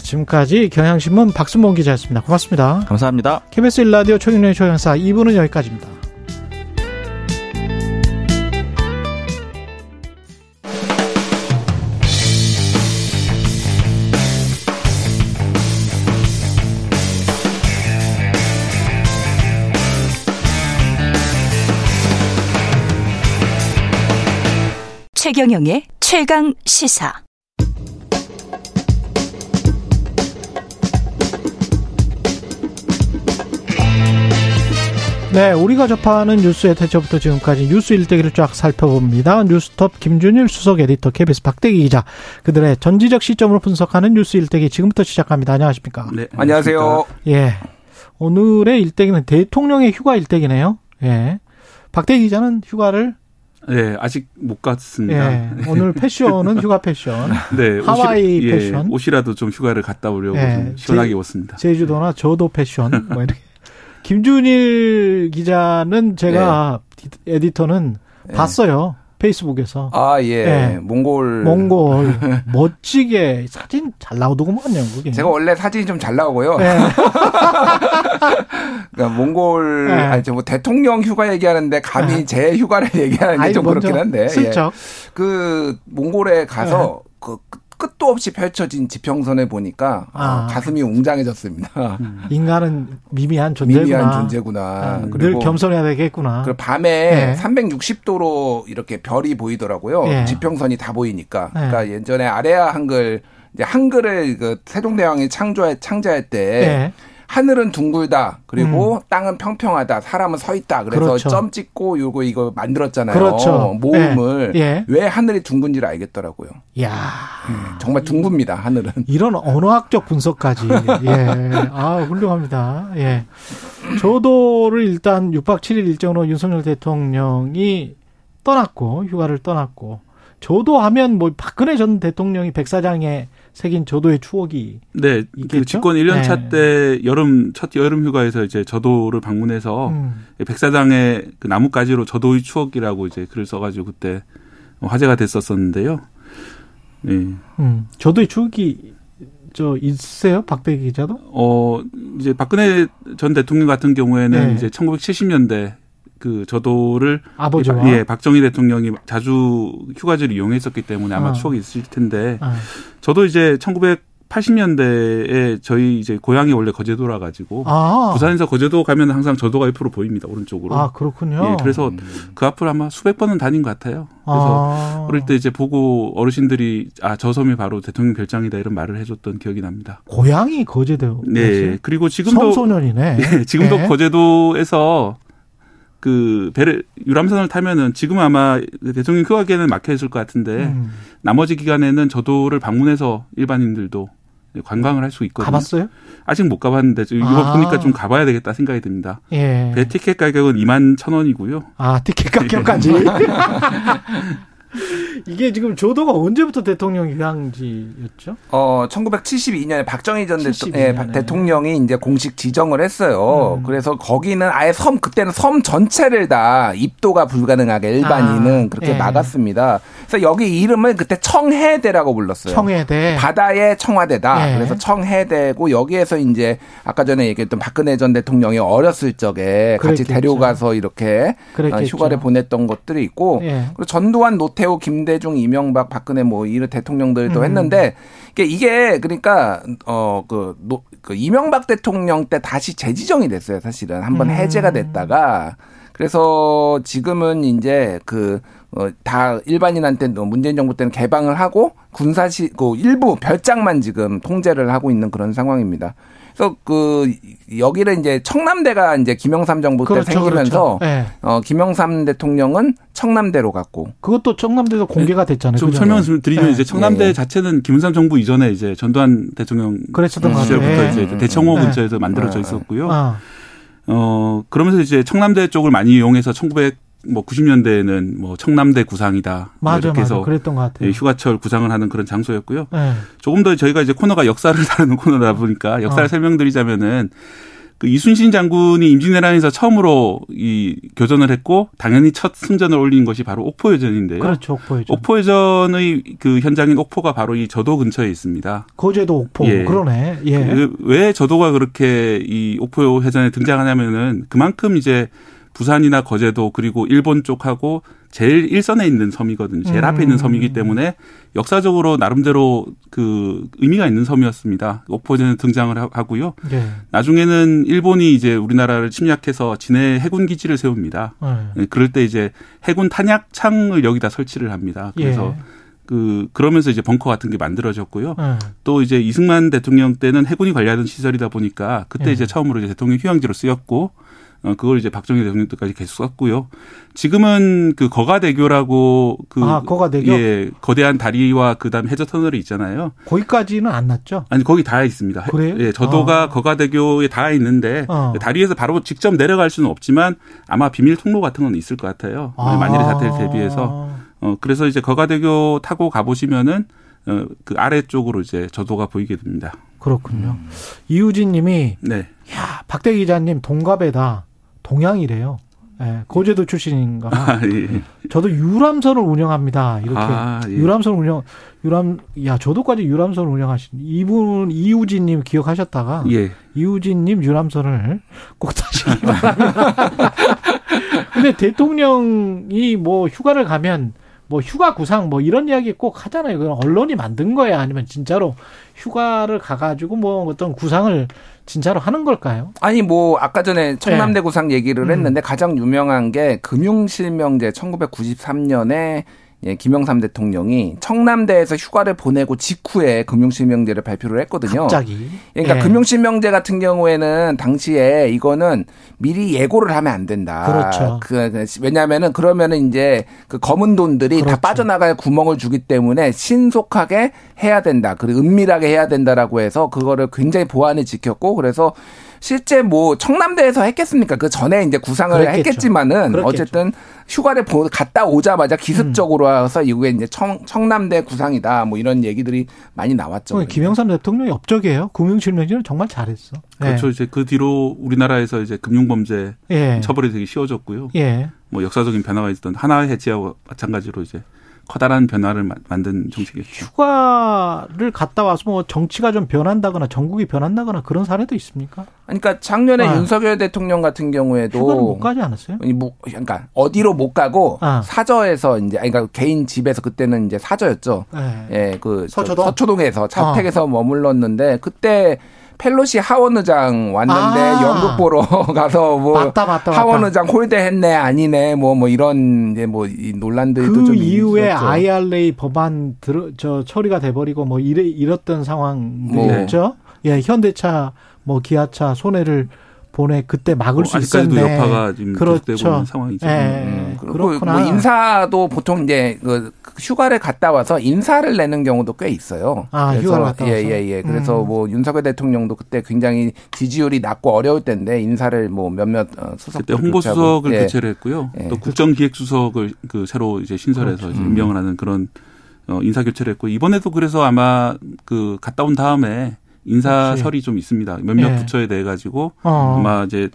지금까지 경향신문 박순봉 기자였습니다. 고맙습니다. 감사합니다. 케이비에스 일 라디오 최경영의 최강시사 이 부는 여기까지입니다. 최경영의 최강시사. 네, 우리가 접하는 뉴스의 태초부터 지금까지 뉴스 일대기를 쫙 살펴봅니다. 뉴스톱 김준일 수석 에디터, 케이비에스 박대기 기자, 그들의 전지적 시점으로 분석하는 뉴스 일대기 지금부터 시작합니다. 안녕하십니까? 네, 안녕하세요. 예, 오늘의 일대기는 대통령의 휴가 일대기네요. 예, 박대기 기자는 휴가를 네, 아직 못 갔습니다. 예, 오늘 패션은 휴가 패션. 네, 하와이 옷이, 패션. 예, 옷이라도 좀 휴가를 갔다 오려고 예, 좀 시원하게 제, 입었습니다. 제주도나 저도 패션 뭐 이렇게. 김준일 기자는 제가 네. 에디터는 네. 봤어요. 페이스북에서. 아, 예. 네. 몽골. 몽골. 멋지게 사진 잘 나오더구만요. 그게. 제가 원래 사진이 좀 잘 나오고요. 네. 그러니까 몽골, 네. 아니, 뭐 대통령 휴가 얘기하는데 감히 네. 제 휴가를 얘기하는 게 좀 그렇긴 한데. 슬쩍. 예. 그 몽골에 가서 네. 그 끝도 없이 펼쳐진 지평선에 보니까 아. 가슴이 웅장해졌습니다. 인간은 미미한 존재구나. 미미한 존재구나. 네, 그리고 늘 겸손해야 되겠구나. 그리고 밤에 네. 삼백육십 도로 이렇게 별이 보이더라고요. 네. 지평선이 다 보이니까. 네. 그러니까 예전에 아레아 한글, 이제 한글을 그 세종대왕이 창조해, 창제할 때. 네. 하늘은 둥글다. 그리고 음. 땅은 평평하다. 사람은 서 있다. 그래서 그렇죠. 점 찍고 요거 이거 만들었잖아요. 그렇죠. 모음을. 예. 예. 왜 하늘이 둥근지를 알겠더라고요. 이야. 예. 정말 둥굽니다. 하늘은. 이런 언어학적 분석까지. 예. 아, 훌륭합니다. 예. 저도를 일단 육 박 칠 일 일정으로 윤석열 대통령이 떠났고 휴가를 떠났고 저도 하면 뭐 박근혜 전 대통령이 백사장에 새긴 저도의 추억이 네, 그 집권 일 년 차 때 네. 여름 첫 여름 휴가에서 이제 저도를 방문해서 음. 백사장의 그 나뭇가지로 저도의 추억이라고 이제 글을 써가지고 그때 화제가 됐었었는데요. 네. 음, 저도의 추억이 저 있으세요, 박대기 기자도? 어 이제 박근혜 전 대통령 같은 경우에는 네. 이제 천구백칠십 년대. 그 저도를 아버지와 예 박정희 대통령이 자주 휴가지를 이용했었기 때문에 아마 어. 추억이 있을 텐데 어. 저도 이제 천구백팔십 년대에 저희 이제 고향이 원래 거제도라 가지고 아. 부산에서 거제도 가면 항상 저도가 옆으로 보입니다 오른쪽으로 아 그렇군요 예, 그래서 음. 그 앞을 아마 수백 번은 다닌 것 같아요 그래서 아. 어릴 때 이제 보고 어르신들이 아 저 섬이 바로 대통령 별장이다 이런 말을 해줬던 기억이 납니다 고향이 거제도 네 그리고 지금도 청소년이네 예, 지금도 네. 거제도에서 그 배를 유람선을 타면은 지금 아마 대통령 휴가기에는 막혀 있을 것 같은데 음. 나머지 기간에는 저도를 방문해서 일반인들도 관광을 할 수 있거든요. 가봤어요? 아직 못 가봤는데 이거 아. 보니까 좀 가봐야 되겠다 생각이 듭니다. 예. 배 티켓 가격은 이만 천 원이고요. 아 티켓 가격까지? 이게 지금 저도가 언제부터 대통령 휴양지였죠? 어, 천구백칠십이 년에 박정희 전 칠십이 년에. 예, 박 대통령이 이제 공식 지정을 했어요. 음. 그래서 거기는 아예 섬, 그때는 섬 전체를 다 입도가 불가능하게 일반인은 아, 그렇게 예. 막았습니다. 그래서 여기 이름을 그때 청해대라고 불렀어요. 청해대. 바다의 청와대다. 예. 그래서 청해대고 여기에서 이제 아까 전에 얘기했던 박근혜 전 대통령이 어렸을 적에 그랬겠죠. 같이 데려가서 이렇게 그랬겠죠. 휴가를 보냈던 것들이 있고 예. 그리고 전두환 노태우 김대중, 이명박, 박근혜 뭐 이런 대통령들도 음. 했는데 이게 그러니까 어 그 그 이명박 대통령 때 다시 재지정이 됐어요. 사실은 한번 음. 해제가 됐다가 그래서 지금은 이제 그 어, 다 일반인한테 문재인 정부 때는 개방을 하고 군사시 그 일부 별장만 지금 통제를 하고 있는 그런 상황입니다. 그래서 그 여기를 이제 청남대가 이제 김영삼 정부 그렇죠, 때 생기면서 그렇죠. 네. 어, 김영삼 대통령은 청남대로 갔고 그것도 청남대에서 공개가 됐잖아요. 좀 설명을 좀 드리면 네. 이제 청남대 네. 자체는 김영삼 정부 이전에 이제 전두환 대통령 시절부터 네. 이제 대청호 네. 근처에서 만들어져 있었고요. 아. 어 그러면서 이제 청남대 쪽을 많이 이용해서 천구백구십 년대에는 뭐 청남대 구상이다 맞아, 이렇게 해서 맞아, 그랬던 것 같아요. 휴가철 구상을 하는 그런 장소였고요. 네. 조금 더 저희가 이제 코너가 역사를 다루는 코너다 보니까 역사를 어. 설명드리자면은 그 이순신 장군이 임진왜란에서 처음으로 이 교전을 했고 당연히 첫 승전을 올린 것이 바로 옥포여전인데요. 그렇죠, 옥포여전. 옥포여전의 그 현장인 옥포가 바로 이 저도 근처에 있습니다. 거제도 옥포, 예. 그러네. 예. 그 왜 저도가 그렇게 이 옥포여전에 등장하냐면은 그만큼 이제 부산이나 거제도 그리고 일본 쪽하고 제일 일선에 있는 섬이거든요. 제일 음. 앞에 있는 섬이기 때문에 역사적으로 나름대로 그 의미가 있는 섬이었습니다. 옥포여전에 등장을 하고요. 네. 나중에는 일본이 이제 우리나라를 침략해서 진해 해군 기지를 세웁니다. 네. 그럴 때 이제 해군 탄약창을 여기다 설치를 합니다. 그래서 예. 그 그러면서 이제 벙커 같은 게 만들어졌고요. 네. 또 이제 이승만 대통령 때는 해군이 관리하던 시설이다 보니까 그때 네. 이제 처음으로 이제 대통령 휴양지로 쓰였고. 그걸 이제 박정희 대통령 때까지 계속 썼고요. 지금은 그 거가대교라고 그 아, 거가대교? 예, 거대한 다리와 그다음 해저 터널이 있잖아요. 거기까지는 안 났죠? 아니, 거기 다 있습니다. 그래요? 예, 저도가 아. 거가대교에 다 있는데 아. 다리에서 바로 직접 내려갈 수는 없지만 아마 비밀 통로 같은 건 있을 것 같아요. 아. 만일의 사태를 대비해서 어 그래서 이제 거가대교 타고 가 보시면은 어, 그 아래쪽으로 이제 저도가 보이게 됩니다. 그렇군요. 음. 이우진 님이 네. 야, 박대기 기자님 동갑에다. 동양이래요. 예, 거제도 출신인가. 아, 예. 저도 유람선을 운영합니다. 이렇게 아, 예. 유람선 운영, 유람, 야 저도까지 유람선을 운영하신 이분 이우진님 기억하셨다가 예. 이우진님 유람선을 꼭 타시기 바랍니다. 근데 대통령이 뭐 휴가를 가면 뭐 휴가 구상 뭐 이런 이야기 꼭 하잖아요. 그건 언론이 만든 거야 아니면 진짜로 휴가를 가가지고 뭐 어떤 구상을 진짜로 하는 걸까요? 아니 뭐 아까 전에 청남대 네. 구상 얘기를 했는데 음. 가장 유명한 게 금융실명제 천구백구십삼 년에 예, 김영삼 대통령이 청남대에서 휴가를 보내고 직후에 금융실명제를 발표를 했거든요. 갑자기. 예, 그러니까 예. 금융실명제 같은 경우에는 당시에 이거는 미리 예고를 하면 안 된다. 그렇죠. 그, 왜냐하면은 그러면은 이제 그 검은 돈들이 그렇죠. 다 빠져나갈 구멍을 주기 때문에 신속하게 해야 된다. 그리고 은밀하게 해야 된다라고 해서 그거를 굉장히 보안을 지켰고 그래서 실제 뭐 청남대에서 했겠습니까? 그 전에 이제 구상을 그랬겠죠. 했겠지만은 그랬겠죠. 어쨌든 휴가를 갔다 오자마자 기습적으로 와서 음. 이후에 이제 청, 청남대 구상이다 뭐 이런 얘기들이 많이 나왔죠. 그러니까. 김영삼 대통령이 업적이에요. 금융실명제는 정말 잘했어. 그렇죠. 예. 이제 그 뒤로 우리나라에서 이제 금융범죄 예. 처벌이 되게 쉬워졌고요. 예. 뭐 역사적인 변화가 있었던 하나의 해지하고 마찬가지로 이제. 커다란 변화를 만든 정책이죠. 휴가를 갔다 와서 뭐 정치가 좀 변한다거나 전국이 변한다거나 그런 사례도 있습니까? 그러니까 작년에 아. 윤석열 대통령 같은 경우에도 휴가를 못 가지 않았어요? 그러니까 어디로 못 가고 아. 사저에서 이제 그러니까 개인 집에서 그때는 이제 사저였죠. 네. 예, 그 서초동? 서초동에서 자택에서 아. 머물렀는데 그때. 펠로시 하원의장 왔는데 아~ 연극 보러 가서 뭐 맞다, 맞다, 맞다. 하원의장 홀대했네 아니네 뭐뭐 뭐 이런 이제 뭐 이 논란들도 그 좀 이후에 있었죠. 아이알에이 법안 들어 저 처리가 돼버리고 뭐 이래 이랬던 상황들이었죠. 뭐. 예, 현대차 뭐 기아차 손해를 보내 그때 막을 뭐, 수 있었는데 아직까지도 여파가 지금 계속되고 그렇죠. 있는 상황이죠. 예, 음. 그리고 뭐 인사도 보통 이제 그 휴가를 갔다 와서 인사를 내는 경우도 꽤 있어요. 아, 휴가를 갔다 와서. 예예예. 예. 그래서 음. 뭐 윤석열 대통령도 그때 굉장히 지지율이 낮고 어려울 때인데 인사를 뭐 몇몇 수석 그때 홍보 교체하고. 수석을 예. 교체를 했고요. 예. 또 국정기획수석을 그 새로 이제 신설해서 그렇죠. 임명을 하는 그런 인사 교체를 했고 이번에도 그래서 아마 그 갔다 온 다음에. 인사설이 그렇지. 좀 있습니다. 몇몇 예. 부처에 대해 가지고 어. 아마 이제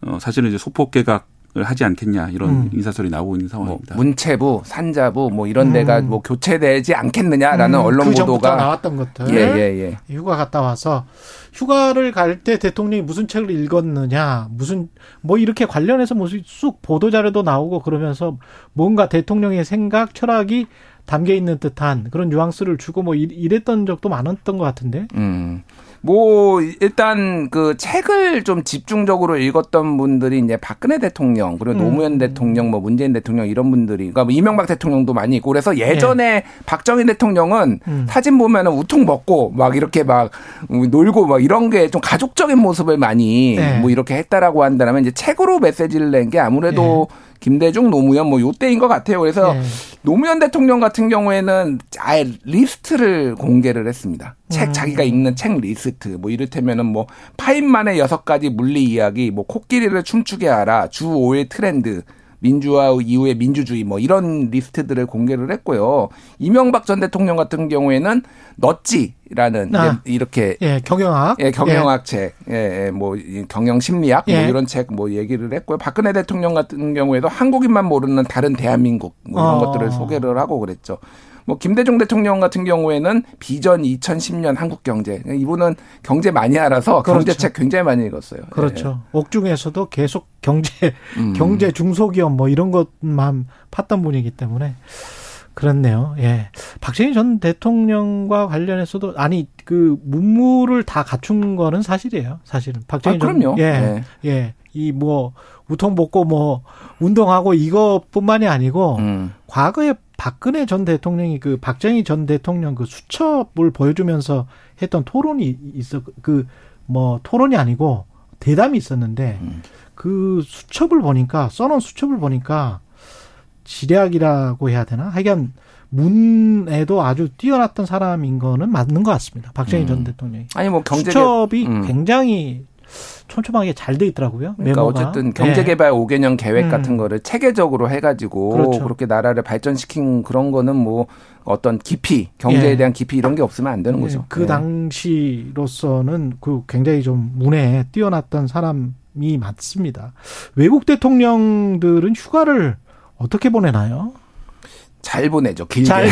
어 사실은 이제 소폭 개각을 하지 않겠냐 이런 음. 인사설이 나오고 있는 상황입니다. 뭐 문체부, 산자부 뭐 이런 음. 데가 뭐 교체되지 않겠느냐라는 음. 언론 그 보도가 나왔던 것들. 예예예. 예. 휴가 갔다 와서 휴가를 갈 때 대통령이 무슨 책을 읽었느냐, 무슨 뭐 이렇게 관련해서 무슨 쑥 보도 자료도 나오고 그러면서 뭔가 대통령의 생각, 철학이 담겨 있는 듯한 그런 뉘앙스를 주고 뭐 이랬던 적도 많았던 것 같은데. 음. 뭐 일단 그 책을 좀 집중적으로 읽었던 분들이 이제 박근혜 대통령 그리고 노무현 음. 대통령 뭐 문재인 대통령 이런 분들이 그러니까 뭐 이명박 대통령도 많이 있고 그래서 예전에 예. 박정희 대통령은 음. 사진 보면은 우통 벗고 막 이렇게 막 놀고 막 이런 게 좀 가족적인 모습을 많이 예. 뭐 이렇게 했다라고 한다면 이제 책으로 메시지를 낸 게 아무래도 예. 김대중, 노무현 뭐 요때인 것 같아요. 그래서 네. 노무현 대통령 같은 경우에는 아예 리스트를 공개를 했습니다. 책 음. 자기가 읽는 책 리스트 뭐 이를테면은 뭐 파인만의 여섯 가지 물리 이야기, 뭐 코끼리를 춤추게 하라, 주 오 일 트렌드, 민주화 이후의 민주주의 뭐 이런 리스트들을 공개를 했고요. 이명박 전 대통령 같은 경우에는 넛지라는 아, 이렇게 예, 경영학 예, 경영학 예. 책, 예, 뭐 경영 심리학 예. 뭐 이런 책 뭐 얘기를 했고요. 박근혜 대통령 같은 경우에도 한국인만 모르는 다른 대한민국 뭐 이런 어. 것들을 소개를 하고 그랬죠. 뭐 김대중 대통령 같은 경우에는 비전 이천십 년 한국 경제. 이분은 경제 많이 알아서 그렇죠. 경제책 굉장히 많이 읽었어요. 그렇죠. 예. 옥중에서도 계속 경제 음. 경제 중소기업 뭐 이런 것만 팠던 분이기 때문에 그렇네요. 예. 박정희 전 대통령과 관련해서도 아니 그 문물을 다 갖춘 거는 사실이에요. 사실은 박정희 아, 그럼요. 전 예. 예. 예. 이 뭐 우통 벗고 뭐 운동하고 이것뿐만이 아니고 음. 과거에 박근혜 전 대통령이 그 박정희 전 대통령 그 수첩을 보여주면서 했던 토론이 있어 그 뭐 토론이 아니고 대담이 있었는데 음. 그 수첩을 보니까 써놓은 수첩을 보니까 지략이라고 해야 되나 하여간 문에도 아주 뛰어났던 사람인 거는 맞는 것 같습니다. 박정희 음. 전 대통령이 아니 뭐 경제 수첩이 음. 굉장히 촘촘하게 잘 돼 있더라고요. 그러니까 메모가. 어쨌든 경제개발 예. 오 개년 계획 같은 음. 거를 체계적으로 해가지고 그렇죠. 그렇게 나라를 발전시킨 그런 거는 뭐 어떤 깊이 경제에 예. 대한 깊이 이런 게 없으면 안 되는 예. 거죠. 그 예. 당시로서는 그 굉장히 좀 문에 뛰어났던 사람이 맞습니다. 외국 대통령들은 휴가를 어떻게 보내나요? 잘 보내죠. 길게. 잘,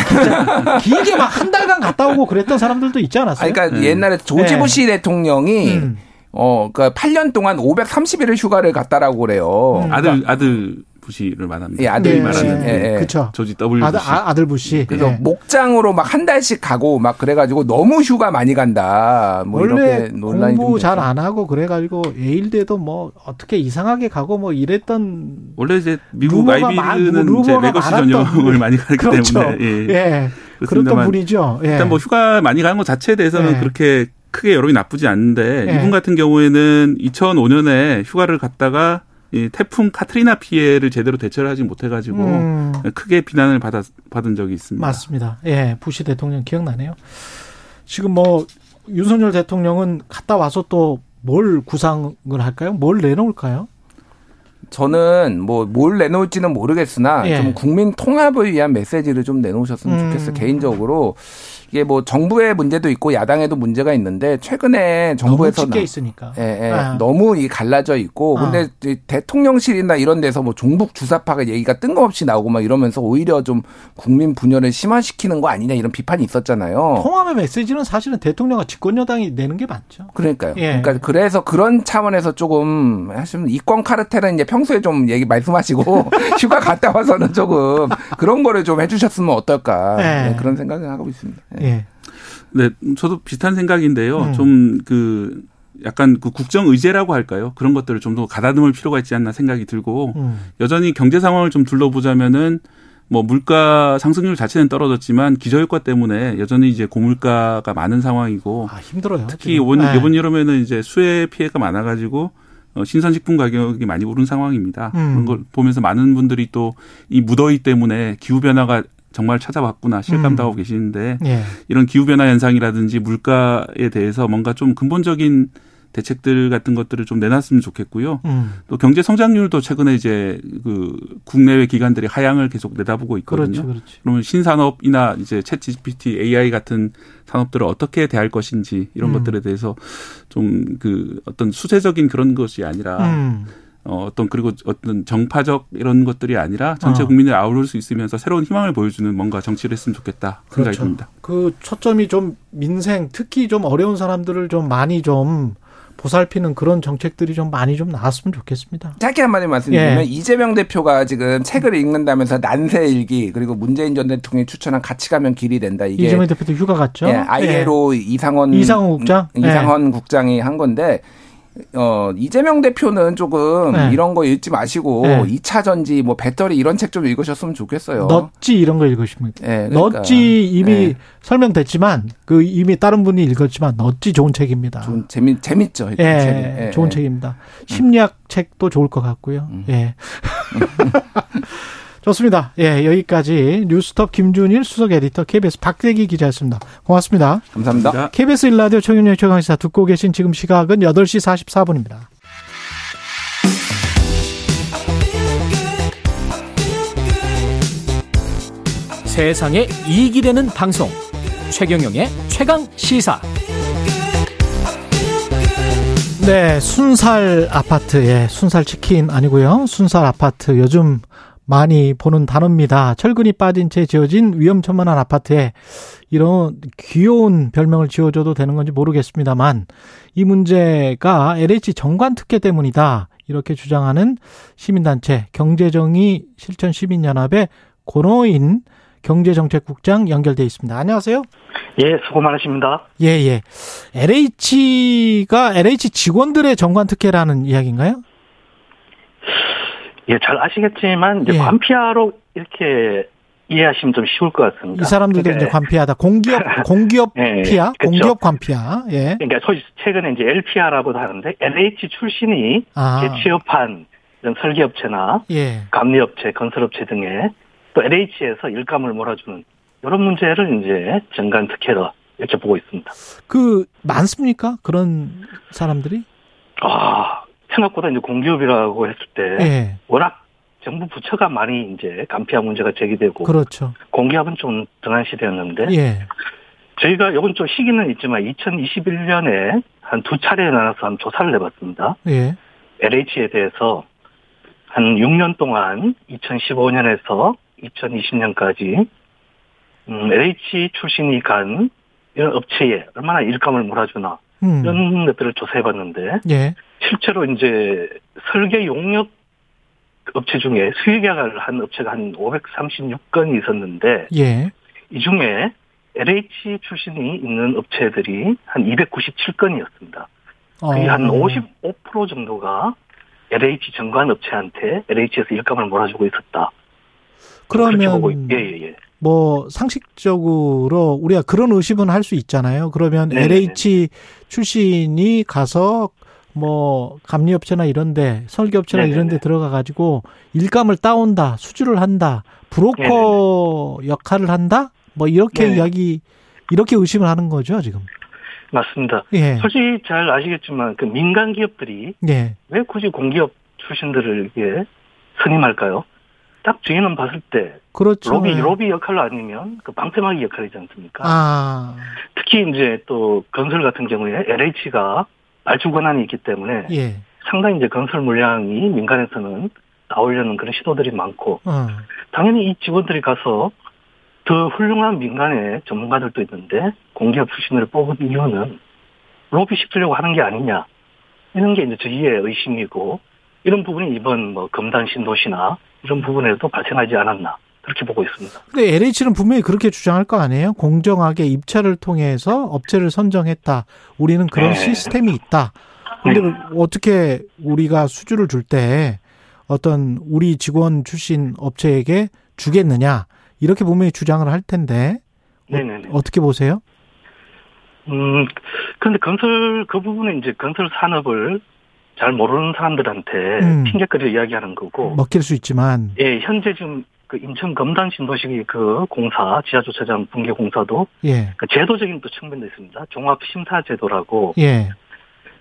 길게 막 한 달간 갔다 오고 그랬던 사람들도 있지 않았어요? 아, 그러니까 음. 옛날에 조지 부시 예. 대통령이 음. 어, 그러니까 팔 년 동안 오백삼십 일을 휴가를 갔다라고 그래요. 음. 아들, 아들. 부시를 말합니다. 예, 아들이 네. 말하는 예, 예, 예. 그렇죠. 조지 더블유 부시. 아들, 아들 부시. 그래서 예. 목장으로 막 한 달씩 가고 막 그래가지고 너무 휴가 많이 간다. 뭐 원래 이렇게 논란이 공부 잘 안 하고 그래가지고 예일대도 뭐 어떻게 이상하게 가고 뭐 이랬던. 원래 이제 미국 아이비는 이제 레거시 전형을 많이 가기 그렇죠. 때문에. 예. 예. 그렇던 분이죠. 예. 일단 뭐 휴가 많이 가는 것 자체에 대해서는 예. 그렇게 크게 여론이 나쁘지 않은데 예. 이분 같은 경우에는 이천오 년에 휴가를 갔다가 이 태풍 카트리나 피해를 제대로 대처를 하지 못해가지고 음. 크게 비난을 받아, 받은 적이 있습니다. 맞습니다. 예, 부시 대통령 기억나네요. 지금 뭐 윤석열 대통령은 갔다 와서 또 뭘 구상을 할까요? 뭘 내놓을까요? 저는 뭐 뭘 내놓을지는 모르겠으나 예. 좀 국민 통합을 위한 메시지를 좀 내놓으셨으면 음. 좋겠어요. 개인적으로 이게 뭐 정부의 문제도 있고 야당에도 문제가 있는데 최근에 정부에서 너무 짙게 있으니까 예, 예, 아. 너무 이 갈라져 있고 아. 근데 대통령실이나 이런 데서 뭐 종북 주사파가 얘기가 뜬금없이 나오고 막 이러면서 오히려 좀 국민 분열을 심화시키는 거 아니냐 이런 비판이 있었잖아요. 통합의 메시지는 사실은 대통령과 집권 여당이 내는 게 맞죠. 그러니까요. 예. 그러니까 그래서 그런 차원에서 조금 사실은 이권 카르텔은 이제 평소에 좀 얘기 말씀하시고 휴가 갔다 와서는 조금 그런 거를 좀 해주셨으면 어떨까 예. 네, 그런 생각을 하고 있습니다. 예. 네, 저도 비슷한 생각인데요. 음. 좀 그 약간 그 국정 의제라고 할까요? 그런 것들을 좀 더 가다듬을 필요가 있지 않나 생각이 들고 음. 여전히 경제 상황을 좀 둘러보자면은 뭐 물가 상승률 자체는 떨어졌지만 기저효과 때문에 여전히 이제 고물가가 많은 상황이고 아, 힘들어요. 특히 이번 네. 이번 여름에는 이제 수해 피해가 많아가지고. 신선식품 가격이 많이 오른 상황입니다. 음. 그런 걸 보면서 많은 분들이 또 이 무더위 때문에 기후변화가 정말 찾아왔구나 실감도 음. 하고 계시는데 예. 이런 기후변화 현상이라든지 물가에 대해서 뭔가 좀 근본적인 대책들 같은 것들을 좀 내놨으면 좋겠고요. 음. 또 경제 성장률도 최근에 이제 그 국내외 기관들이 하향을 계속 내다보고 있거든요. 그렇죠, 그렇죠. 그러면 신산업이나 이제 챗지피티, 에이아이 같은 산업들을 어떻게 대할 것인지 이런 음. 것들에 대해서 좀 그 어떤 수세적인 그런 것이 아니라 음. 어떤 그리고 어떤 정파적 이런 것들이 아니라 전체 어. 국민을 아우를 수 있으면서 새로운 희망을 보여주는 뭔가 정치를 했으면 좋겠다 그렇죠. 생각이 듭니다. 그 초점이 좀 민생 특히 좀 어려운 사람들을 좀 많이 좀 보살피는 그런 정책들이 좀 많이 좀 나왔으면 좋겠습니다. 짧게 한마디 말씀드리면 예. 이재명 대표가 지금 책을 읽는다면서 난세일기 그리고 문재인 전 대통령이 추천한 같이 가면 길이 된다. 이게 이재명 대표도 휴가 갔죠. 예, 아이엘오 예. 이상헌 이상헌 국장 이상헌 예. 국장이 한 건데 어, 이재명 대표는 조금 네. 이런 거 읽지 마시고 네. 이 차 전지 뭐 배터리 이런 책 좀 읽으셨으면 좋겠어요. 넛지 이런 거 읽으시면 네, 그러니까. 넛지 이미 네. 설명됐지만 그 이미 다른 분이 읽었지만 넛지 좋은 책입니다. 좋은, 재미, 재밌죠. 예, 네, 좋은 네. 책입니다. 심리학 음. 책도 좋을 것 같고요. 음. 예. 좋습니다. 예, 여기까지 뉴스톱 김준일 수석 에디터 케이비에스 박대기 기자였습니다. 고맙습니다. 감사합니다. 케이비에스 일 라디오 청년의 최강시사 듣고 계신 지금 시각은 여덟 시 사십사 분입니다. 세상에 이익이 되는 방송 최경영의 최강시사. 네, 순살 아파트. 예, 순살 치킨 아니고요. 순살 아파트 요즘 많이 보는 단어입니다. 철근이 빠진 채 지어진 위험천만한 아파트에 이런 귀여운 별명을 지어줘도 되는 건지 모르겠습니다만 이 문제가 엘에이치 정관특혜 때문이다. 이렇게 주장하는 시민단체 경제정의 실천시민연합의 고노인 경제정책국장 연결돼 있습니다. 안녕하세요. 예, 수고 많으십니다. 예, 예. 엘에이치가 엘에이치 직원들의 정관특혜라는 이야기인가요? 예, 잘 아시겠지만, 이제 예. 관피아로 이렇게 이해하시면 좀 쉬울 것 같습니다. 이 사람들도 네. 이제 관피아다. 공기업, 공기업 예, 피아? 그렇죠. 공기업 관피아. 예. 그러니까 소위 최근에 이제 엘피아라고도 하는데, 엘에이치 출신이 아. 재취업한 이런 설계업체나, 예. 감리업체, 건설업체 등에 또 엘에이치에서 일감을 몰아주는 이런 문제를 이제 정관특혜로 이렇게 보고 있습니다. 그, 많습니까? 그런 사람들이? 아. 생각보다 이제 공기업이라고 했을 때 예. 워낙 정부 부처가 많이 이제 간피아 문제가 제기되고 그렇죠. 공기업은 좀 등한 시대였는데 예. 저희가 이건 좀 시기는 있지만 이천이십일 년에 한 두 차례에 나눠서 한 조사를 해봤습니다. 예. 엘에이치에 대해서 한 육 년 동안 이천십오 년에서 이천이십 년까지 음, 엘에이치 출신이 간 이런 업체에 얼마나 일감을 몰아주나 음. 이런 것들을 조사해봤는데. 예. 실제로 이제 설계 용역 업체 중에 수익약을 한 업체가 한 오백삼십육 건이 있었는데 예. 이 중에 엘에이치 출신이 있는 업체들이 한 이백구십칠 건이었습니다. 어. 거의 한 오십오 퍼센트 정도가 엘에이치 전관 업체한테 엘에이치에서 일감을 몰아주고 있었다. 그러면 예, 예, 예. 뭐 상식적으로 우리가 그런 의심은 할 수 있잖아요. 그러면 네네. 엘에이치 출신이 가서 뭐 감리업체나 이런데 설계업체나 네네. 이런데 들어가가지고 일감을 따온다, 수주를 한다, 브로커 네네. 역할을 한다, 뭐 이렇게 네네. 이야기 이렇게 의심을 하는 거죠 지금. 맞습니다. 예. 솔직히 잘 아시겠지만 그 민간 기업들이 예. 왜 굳이 공기업 출신들을 예, 선임할까요? 딱 주인은 봤을 때 그렇죠. 로비 로비 역할로 아니면 그 방패막이 역할이지 않습니까? 아. 특히 이제 또 건설 같은 경우에 엘에이치가 발주 권한이 있기 때문에 예. 상당히 이제 건설 물량이 민간에서는 나오려는 그런 시도들이 많고 어. 당연히 이 직원들이 가서 더 훌륭한 민간의 전문가들도 있는데 공기업 출신을 뽑은 이유는 로비 시키려고 하는 게 아니냐 이런 게 이제 저희의 의심이고 이런 부분이 이번 뭐 검단 신도시나 이런 부분에도 발생하지 않았나 그렇게 보고 있습니다. 근데 엘에이치는 분명히 그렇게 주장할 거 아니에요? 공정하게 입찰을 통해서 업체를 선정했다. 우리는 그런 네. 시스템이 있다. 근데 네. 어떻게 우리가 수주를 줄 때 어떤 우리 직원 출신 업체에게 주겠느냐 이렇게 분명히 주장을 할 텐데 네네네. 어떻게 보세요? 음 그런데 건설 그 부분은 이제 건설 산업을 잘 모르는 사람들한테 음. 핑계거리를 이야기하는 거고. 먹힐 수 있지만. 예, 현재 지금 그 인천 검단 신도시 그 공사, 지하주차장 붕괴 공사도. 예. 그 제도적인 또 측면도 있습니다. 종합심사제도라고. 예.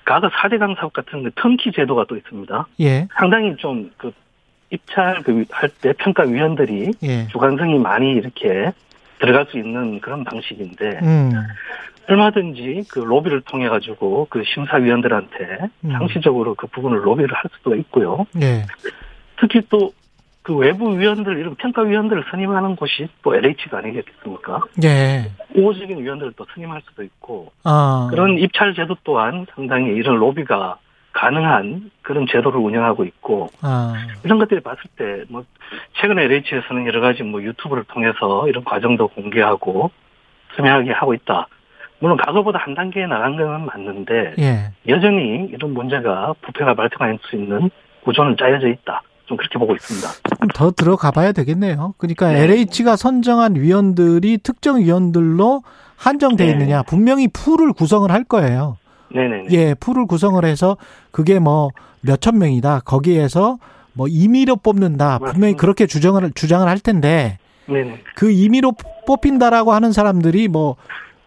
과거 사대강 사업 같은 그 턴키 제도가 또 있습니다. 예. 상당히 좀 그 입찰 그 할 때 평가위원들이. 예. 주관성이 많이 이렇게 들어갈 수 있는 그런 방식인데. 음. 얼마든지 그 로비를 통해 가지고 그 심사위원들한테 음. 상시적으로 그 부분을 로비를 할 수도 있고요. 네. 특히 또 그 외부 위원들 이런 평가위원들을 선임하는 곳이 또 엘에이치가 아니겠습니까? 네. 우호적인 위원들을 또 선임할 수도 있고 아. 그런 입찰 제도 또한 상당히 이런 로비가 가능한 그런 제도를 운영하고 있고 아. 이런 것들을 봤을 때 뭐 최근에 엘에이치에서는 여러 가지 뭐 유튜브를 통해서 이런 과정도 공개하고 투명하게 하고 있다. 물론 과거보다 한 단계 나간 건 맞는데 예. 여전히 이런 문제가 부패가 발생할 수 있는 구조는 짜여져 있다. 좀 그렇게 보고 있습니다. 좀 더 들어가 봐야 되겠네요. 그러니까 네. 엘에이치가 선정한 위원들이 특정 위원들로 한정돼 네. 있느냐. 분명히 풀을 구성을 할 거예요. 네네네. 예, 풀을 구성을 해서 그게 뭐 몇천 명이다. 거기에서 뭐 임의로 뽑는다. 맞습니다. 분명히 그렇게 주장을 주장을 할 텐데 네네. 그 임의로 뽑힌다라고 하는 사람들이 뭐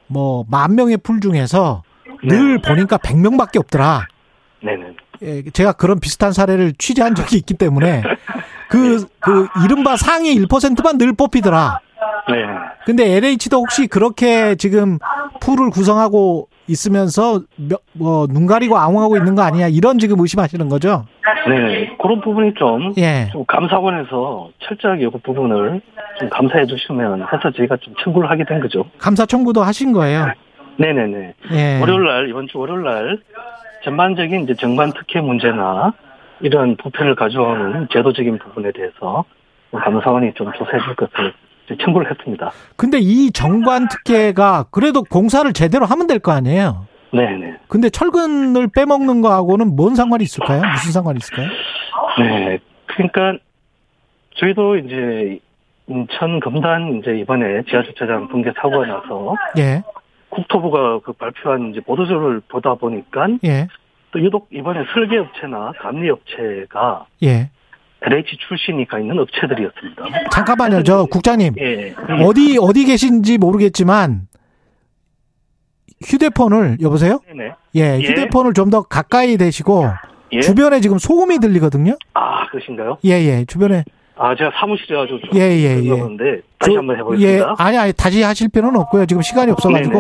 뭐, 만 명의 풀 중에서 네. 늘 보니까 백 명 밖에 없더라. 네네. 예, 제가 그런 비슷한 사례를 취재한 적이 있기 때문에 그, 네. 그, 이른바 상위 일 퍼센트만 늘 뽑히더라. 네. 근데 엘에이치도 혹시 그렇게 지금 풀을 구성하고 있으면서 뭐, 눈 가리고 아웅하고 있는 거 아니냐 이런 지금 의심하시는 거죠? 네. 그런 부분이 좀, 예. 좀 감사원에서 철저하게 그 부분을 좀 감사해 주시면 해서 저희가 좀 청구를 하게 된 거죠. 감사 청구도 하신 거예요? 네네네. 예. 월요일 날, 이번 주 월요일 날 전반적인 이제 정관 특혜 문제나 이런 부패를 가져오는 제도적인 부분에 대해서 감사원이 좀 조사해 줄 것을 청구를 했습니다. 근데 이 정관 특혜가 그래도 공사를 제대로 하면 될 거 아니에요? 네네. 근데 철근을 빼먹는 거하고는 뭔 상관이 있을까요? 무슨 상관이 있을까요? 네. 그러니까 저희도 이제 인천 검단 이제 이번에 지하주차장 붕괴 사고가 나서 예. 국토부가 그 발표한 이제 보도자료를 보다 보니까 예. 또 유독 이번에 설계업체나 감리업체가 예. 엘에이치 출신이 가 있는 업체들이었습니다. 잠깐만요, 저 국장님. 예. 어디 어디 계신지 모르겠지만 휴대폰을 여보세요? 네네. 예, 휴대폰을 예. 좀 더 가까이 대시고 예. 주변에 지금 소음이 들리거든요. 아, 그러신가요? 예, 예, 주변에. 아, 제가 사무실에 아주 좀 예, 예, 예. 그런데 다시 저, 한번 해보겠습니다. 예, 아니, 아니, 다시 하실 필요는 없고요. 지금 시간이 없어가지고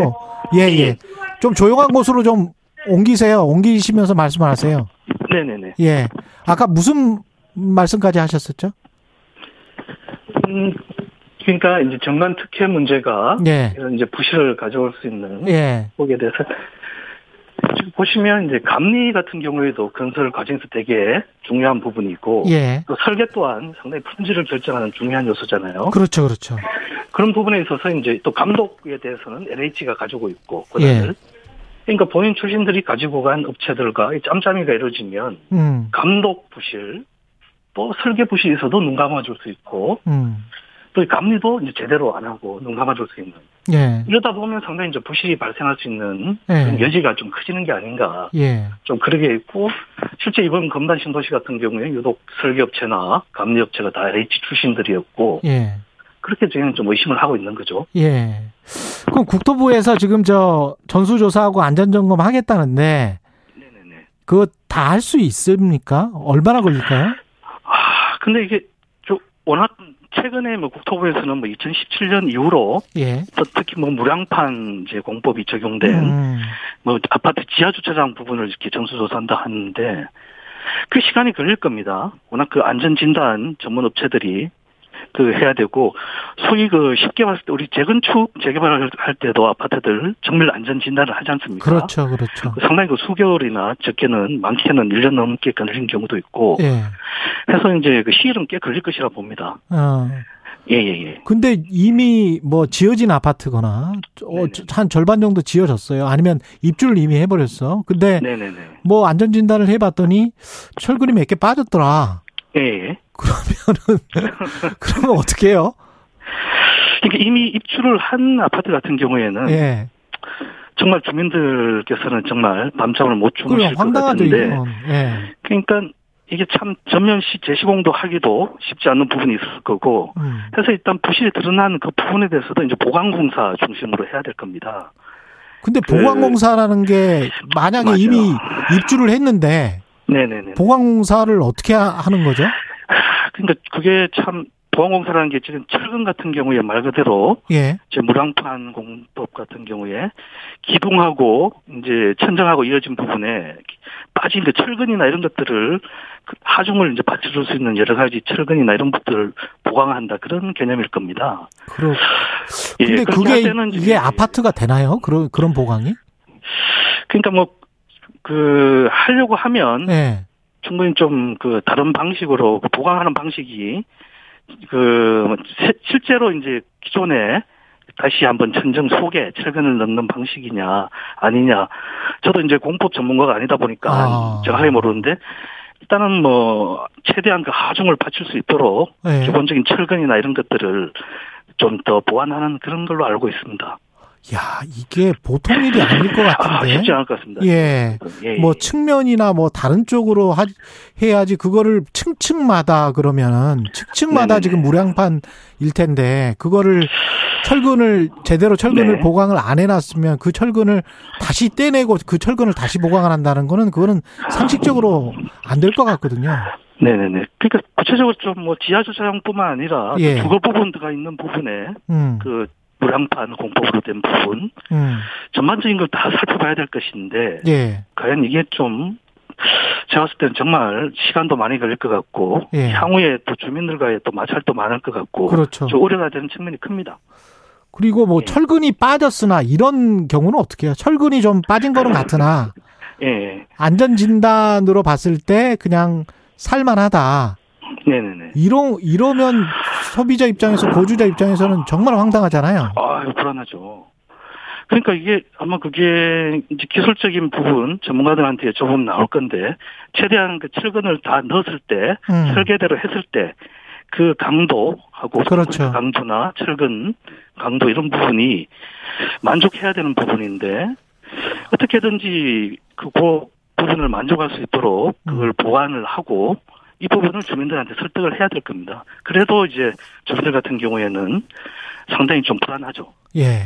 네네. 예, 예, 예. 좀 조용한 곳으로 좀 옮기세요. 옮기시면서 말씀하세요. 네, 네, 네. 예, 아까 무슨 말씀까지 하셨었죠? 음, 그러니까 이제 정관 특혜 문제가 예. 이런 이제 부실을 가져올 수 있는 거기에 예. 대해서 보시면 이제 감리 같은 경우에도 건설 과정에서 되게 중요한 부분이고, 예. 또 설계 또한 상당히 품질을 결정하는 중요한 요소잖아요. 그렇죠, 그렇죠. 그런 부분에 있어서 이제 또 감독에 대해서는 엘에이치가 가지고 있고, 권한을. 예. 그러니까 본인 출신들이 가지고 간 업체들과 짬짬이가 이루어지면 음. 감독 부실, 또 설계 부실이 있어도 눈 감아줄 수 있고, 음. 또 감리도 이제 제대로 안 하고 눈 감아줄 수 있는. 예. 이러다 보면 상당히 이제 부실이 발생할 수 있는 예. 여지가 좀 커지는 게 아닌가. 예. 좀 그러게 있고, 실제 이번 검단 신도시 같은 경우에 유독 설계업체나 감리업체가 다 엘에이치 출신들이었고, 예. 그렇게 저희는 좀 의심을 하고 있는 거죠. 예. 그럼 국토부에서 지금 저 전수조사하고 안전점검 하겠다는데, 네네네. 그거 다 할 수 있습니까? 얼마나 걸릴까요? 아, 근데 이게 좀 워낙 최근에 뭐 국토부에서는 뭐 이천십칠 년 이후로 예. 특히 뭐 무량판 이제 공법이 적용된 음. 뭐 아파트 지하 주차장 부분을 이렇게 전수조사한다 하는데 그 시간이 걸릴 겁니다. 워낙 그 안전 진단 전문 업체들이 그 해야 되고 소위 그 쉽게 봤을 때 우리 재건축 재개발을 할 때도 아파트들 정밀 안전 진단을 하지 않습니까? 그렇죠, 그렇죠. 상당히 그 수개월이나 적게는 많게는 일 년 넘게 걸린 경우도 있고 예. 해서 이제 그 시일은 꽤 걸릴 것이라 봅니다. 아, 예예예. 예, 예. 근데 이미 뭐 지어진 아파트거나 어, 한 절반 정도 지어졌어요. 아니면 입주를 이미 해버렸어. 근데 네네네. 뭐 안전 진단을 해봤더니 철근이 몇 개 빠졌더라. 예. 그러면은 그러면 어떻게 해요? 그러니까 이미 입주를 한 아파트 같은 경우에는 예. 정말 주민들께서는 정말 밤잠을 못 주무실 것 같은데 예. 그러니까 이게 참 전면시 재시공도 하기도 쉽지 않은 부분이 있을 거고 음. 해서 일단 부실이 드러난 그 부분에 대해서도 이제 보강공사 중심으로 해야 될 겁니다. 근데 그... 보강공사라는 게 만약에 맞아요. 이미 입주를 했는데 네네네. 보강공사를 어떻게 하는 거죠? 그러니까 그게 참 보강공사라는 게 지금 철근 같은 경우에 말 그대로 예. 이제 무량판 공법 같은 경우에 기둥하고 이제 천장하고 이어진 부분에 빠진 그 철근이나 이런 것들을 하중을 이제 받쳐줄 수 있는 여러 가지 철근이나 이런 것들을 보강한다 그런 개념일 겁니다. 그렇. 그런데 예, 그게 이게 아파트가 되나요? 그런 그런 보강이? 그러니까 뭐. 그 하려고 하면 예. 충분히 좀 그 다른 방식으로 보강하는 방식이 그 실제로 이제 기존에 다시 한번 천정 속에 철근을 넣는 방식이냐 아니냐 저도 이제 공법 전문가가 아니다 보니까 아. 정확히 모르는데 일단은 뭐 최대한 그 하중을 받칠 수 있도록 예. 기본적인 철근이나 이런 것들을 좀 더 보완하는 그런 걸로 알고 있습니다. 야, 이게 보통 일이 아닐 것 같은데. 아, 쉽지 않을 것 같습니다. 예. 예, 예. 뭐 측면이나 뭐 다른 쪽으로 하, 해야지 그거를 층층마다 그러면은 층층마다 네네. 지금 무량판일 텐데 그거를 철근을 제대로 철근을 네. 보강을 안 해놨으면 그 철근을 다시 떼내고 그 철근을 다시 보강을 한다는 거는 그거는 상식적으로 안 될 것 같거든요. 네네네. 그러니까 구체적으로 좀 뭐 지하 주차장뿐만 아니라 예. 주거 부분들가 있는 부분에 음. 그 무량판 공법으로 된 부분 음. 전반적인 걸 다 살펴봐야 될 것인데 예. 과연 이게 좀 제가 봤을 때는 정말 시간도 많이 걸릴 것 같고 예. 향후에 또 주민들과의 또 마찰도 많을 것 같고 그렇죠. 좀 오래가 되는 측면이 큽니다. 그리고 뭐 예. 철근이 빠졌으나 이런 경우는 어떻게 해요? 철근이 좀 빠진 거는 같으나 예. 안전진단으로 봤을 때 그냥 살만하다. 네네네. 이러, 이러면 소비자 입장에서 고주자 입장에서는 정말 황당하잖아요. 아, 불안하죠. 그러니까 이게 아마 그게 이제 기술적인 부분 전문가들한테 조금 나올 건데 최대한 그 철근을 다 넣었을 때 음. 설계대로 했을 때 그 강도하고 그렇죠. 강도나 철근 강도 이런 부분이 만족해야 되는 부분인데 어떻게든지 그 부분을 만족할 수 있도록 그걸 보완을 하고. 이 부분을 주민들한테 설득을 해야 될 겁니다. 그래도 이제 주민들 같은 경우에는 상당히 좀 불안하죠. 예.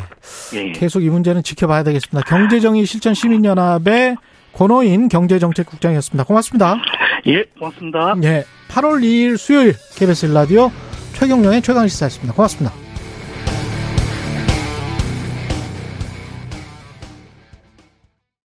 예. 계속 이 문제는 지켜봐야 되겠습니다. 경제정의 실천시민연합의 권호인 경제정책국장이었습니다. 고맙습니다. 예, 고맙습니다. 예. 팔월 이일 수요일 케이비에스 일 라디오 최경영의 최강시사였습니다. 고맙습니다.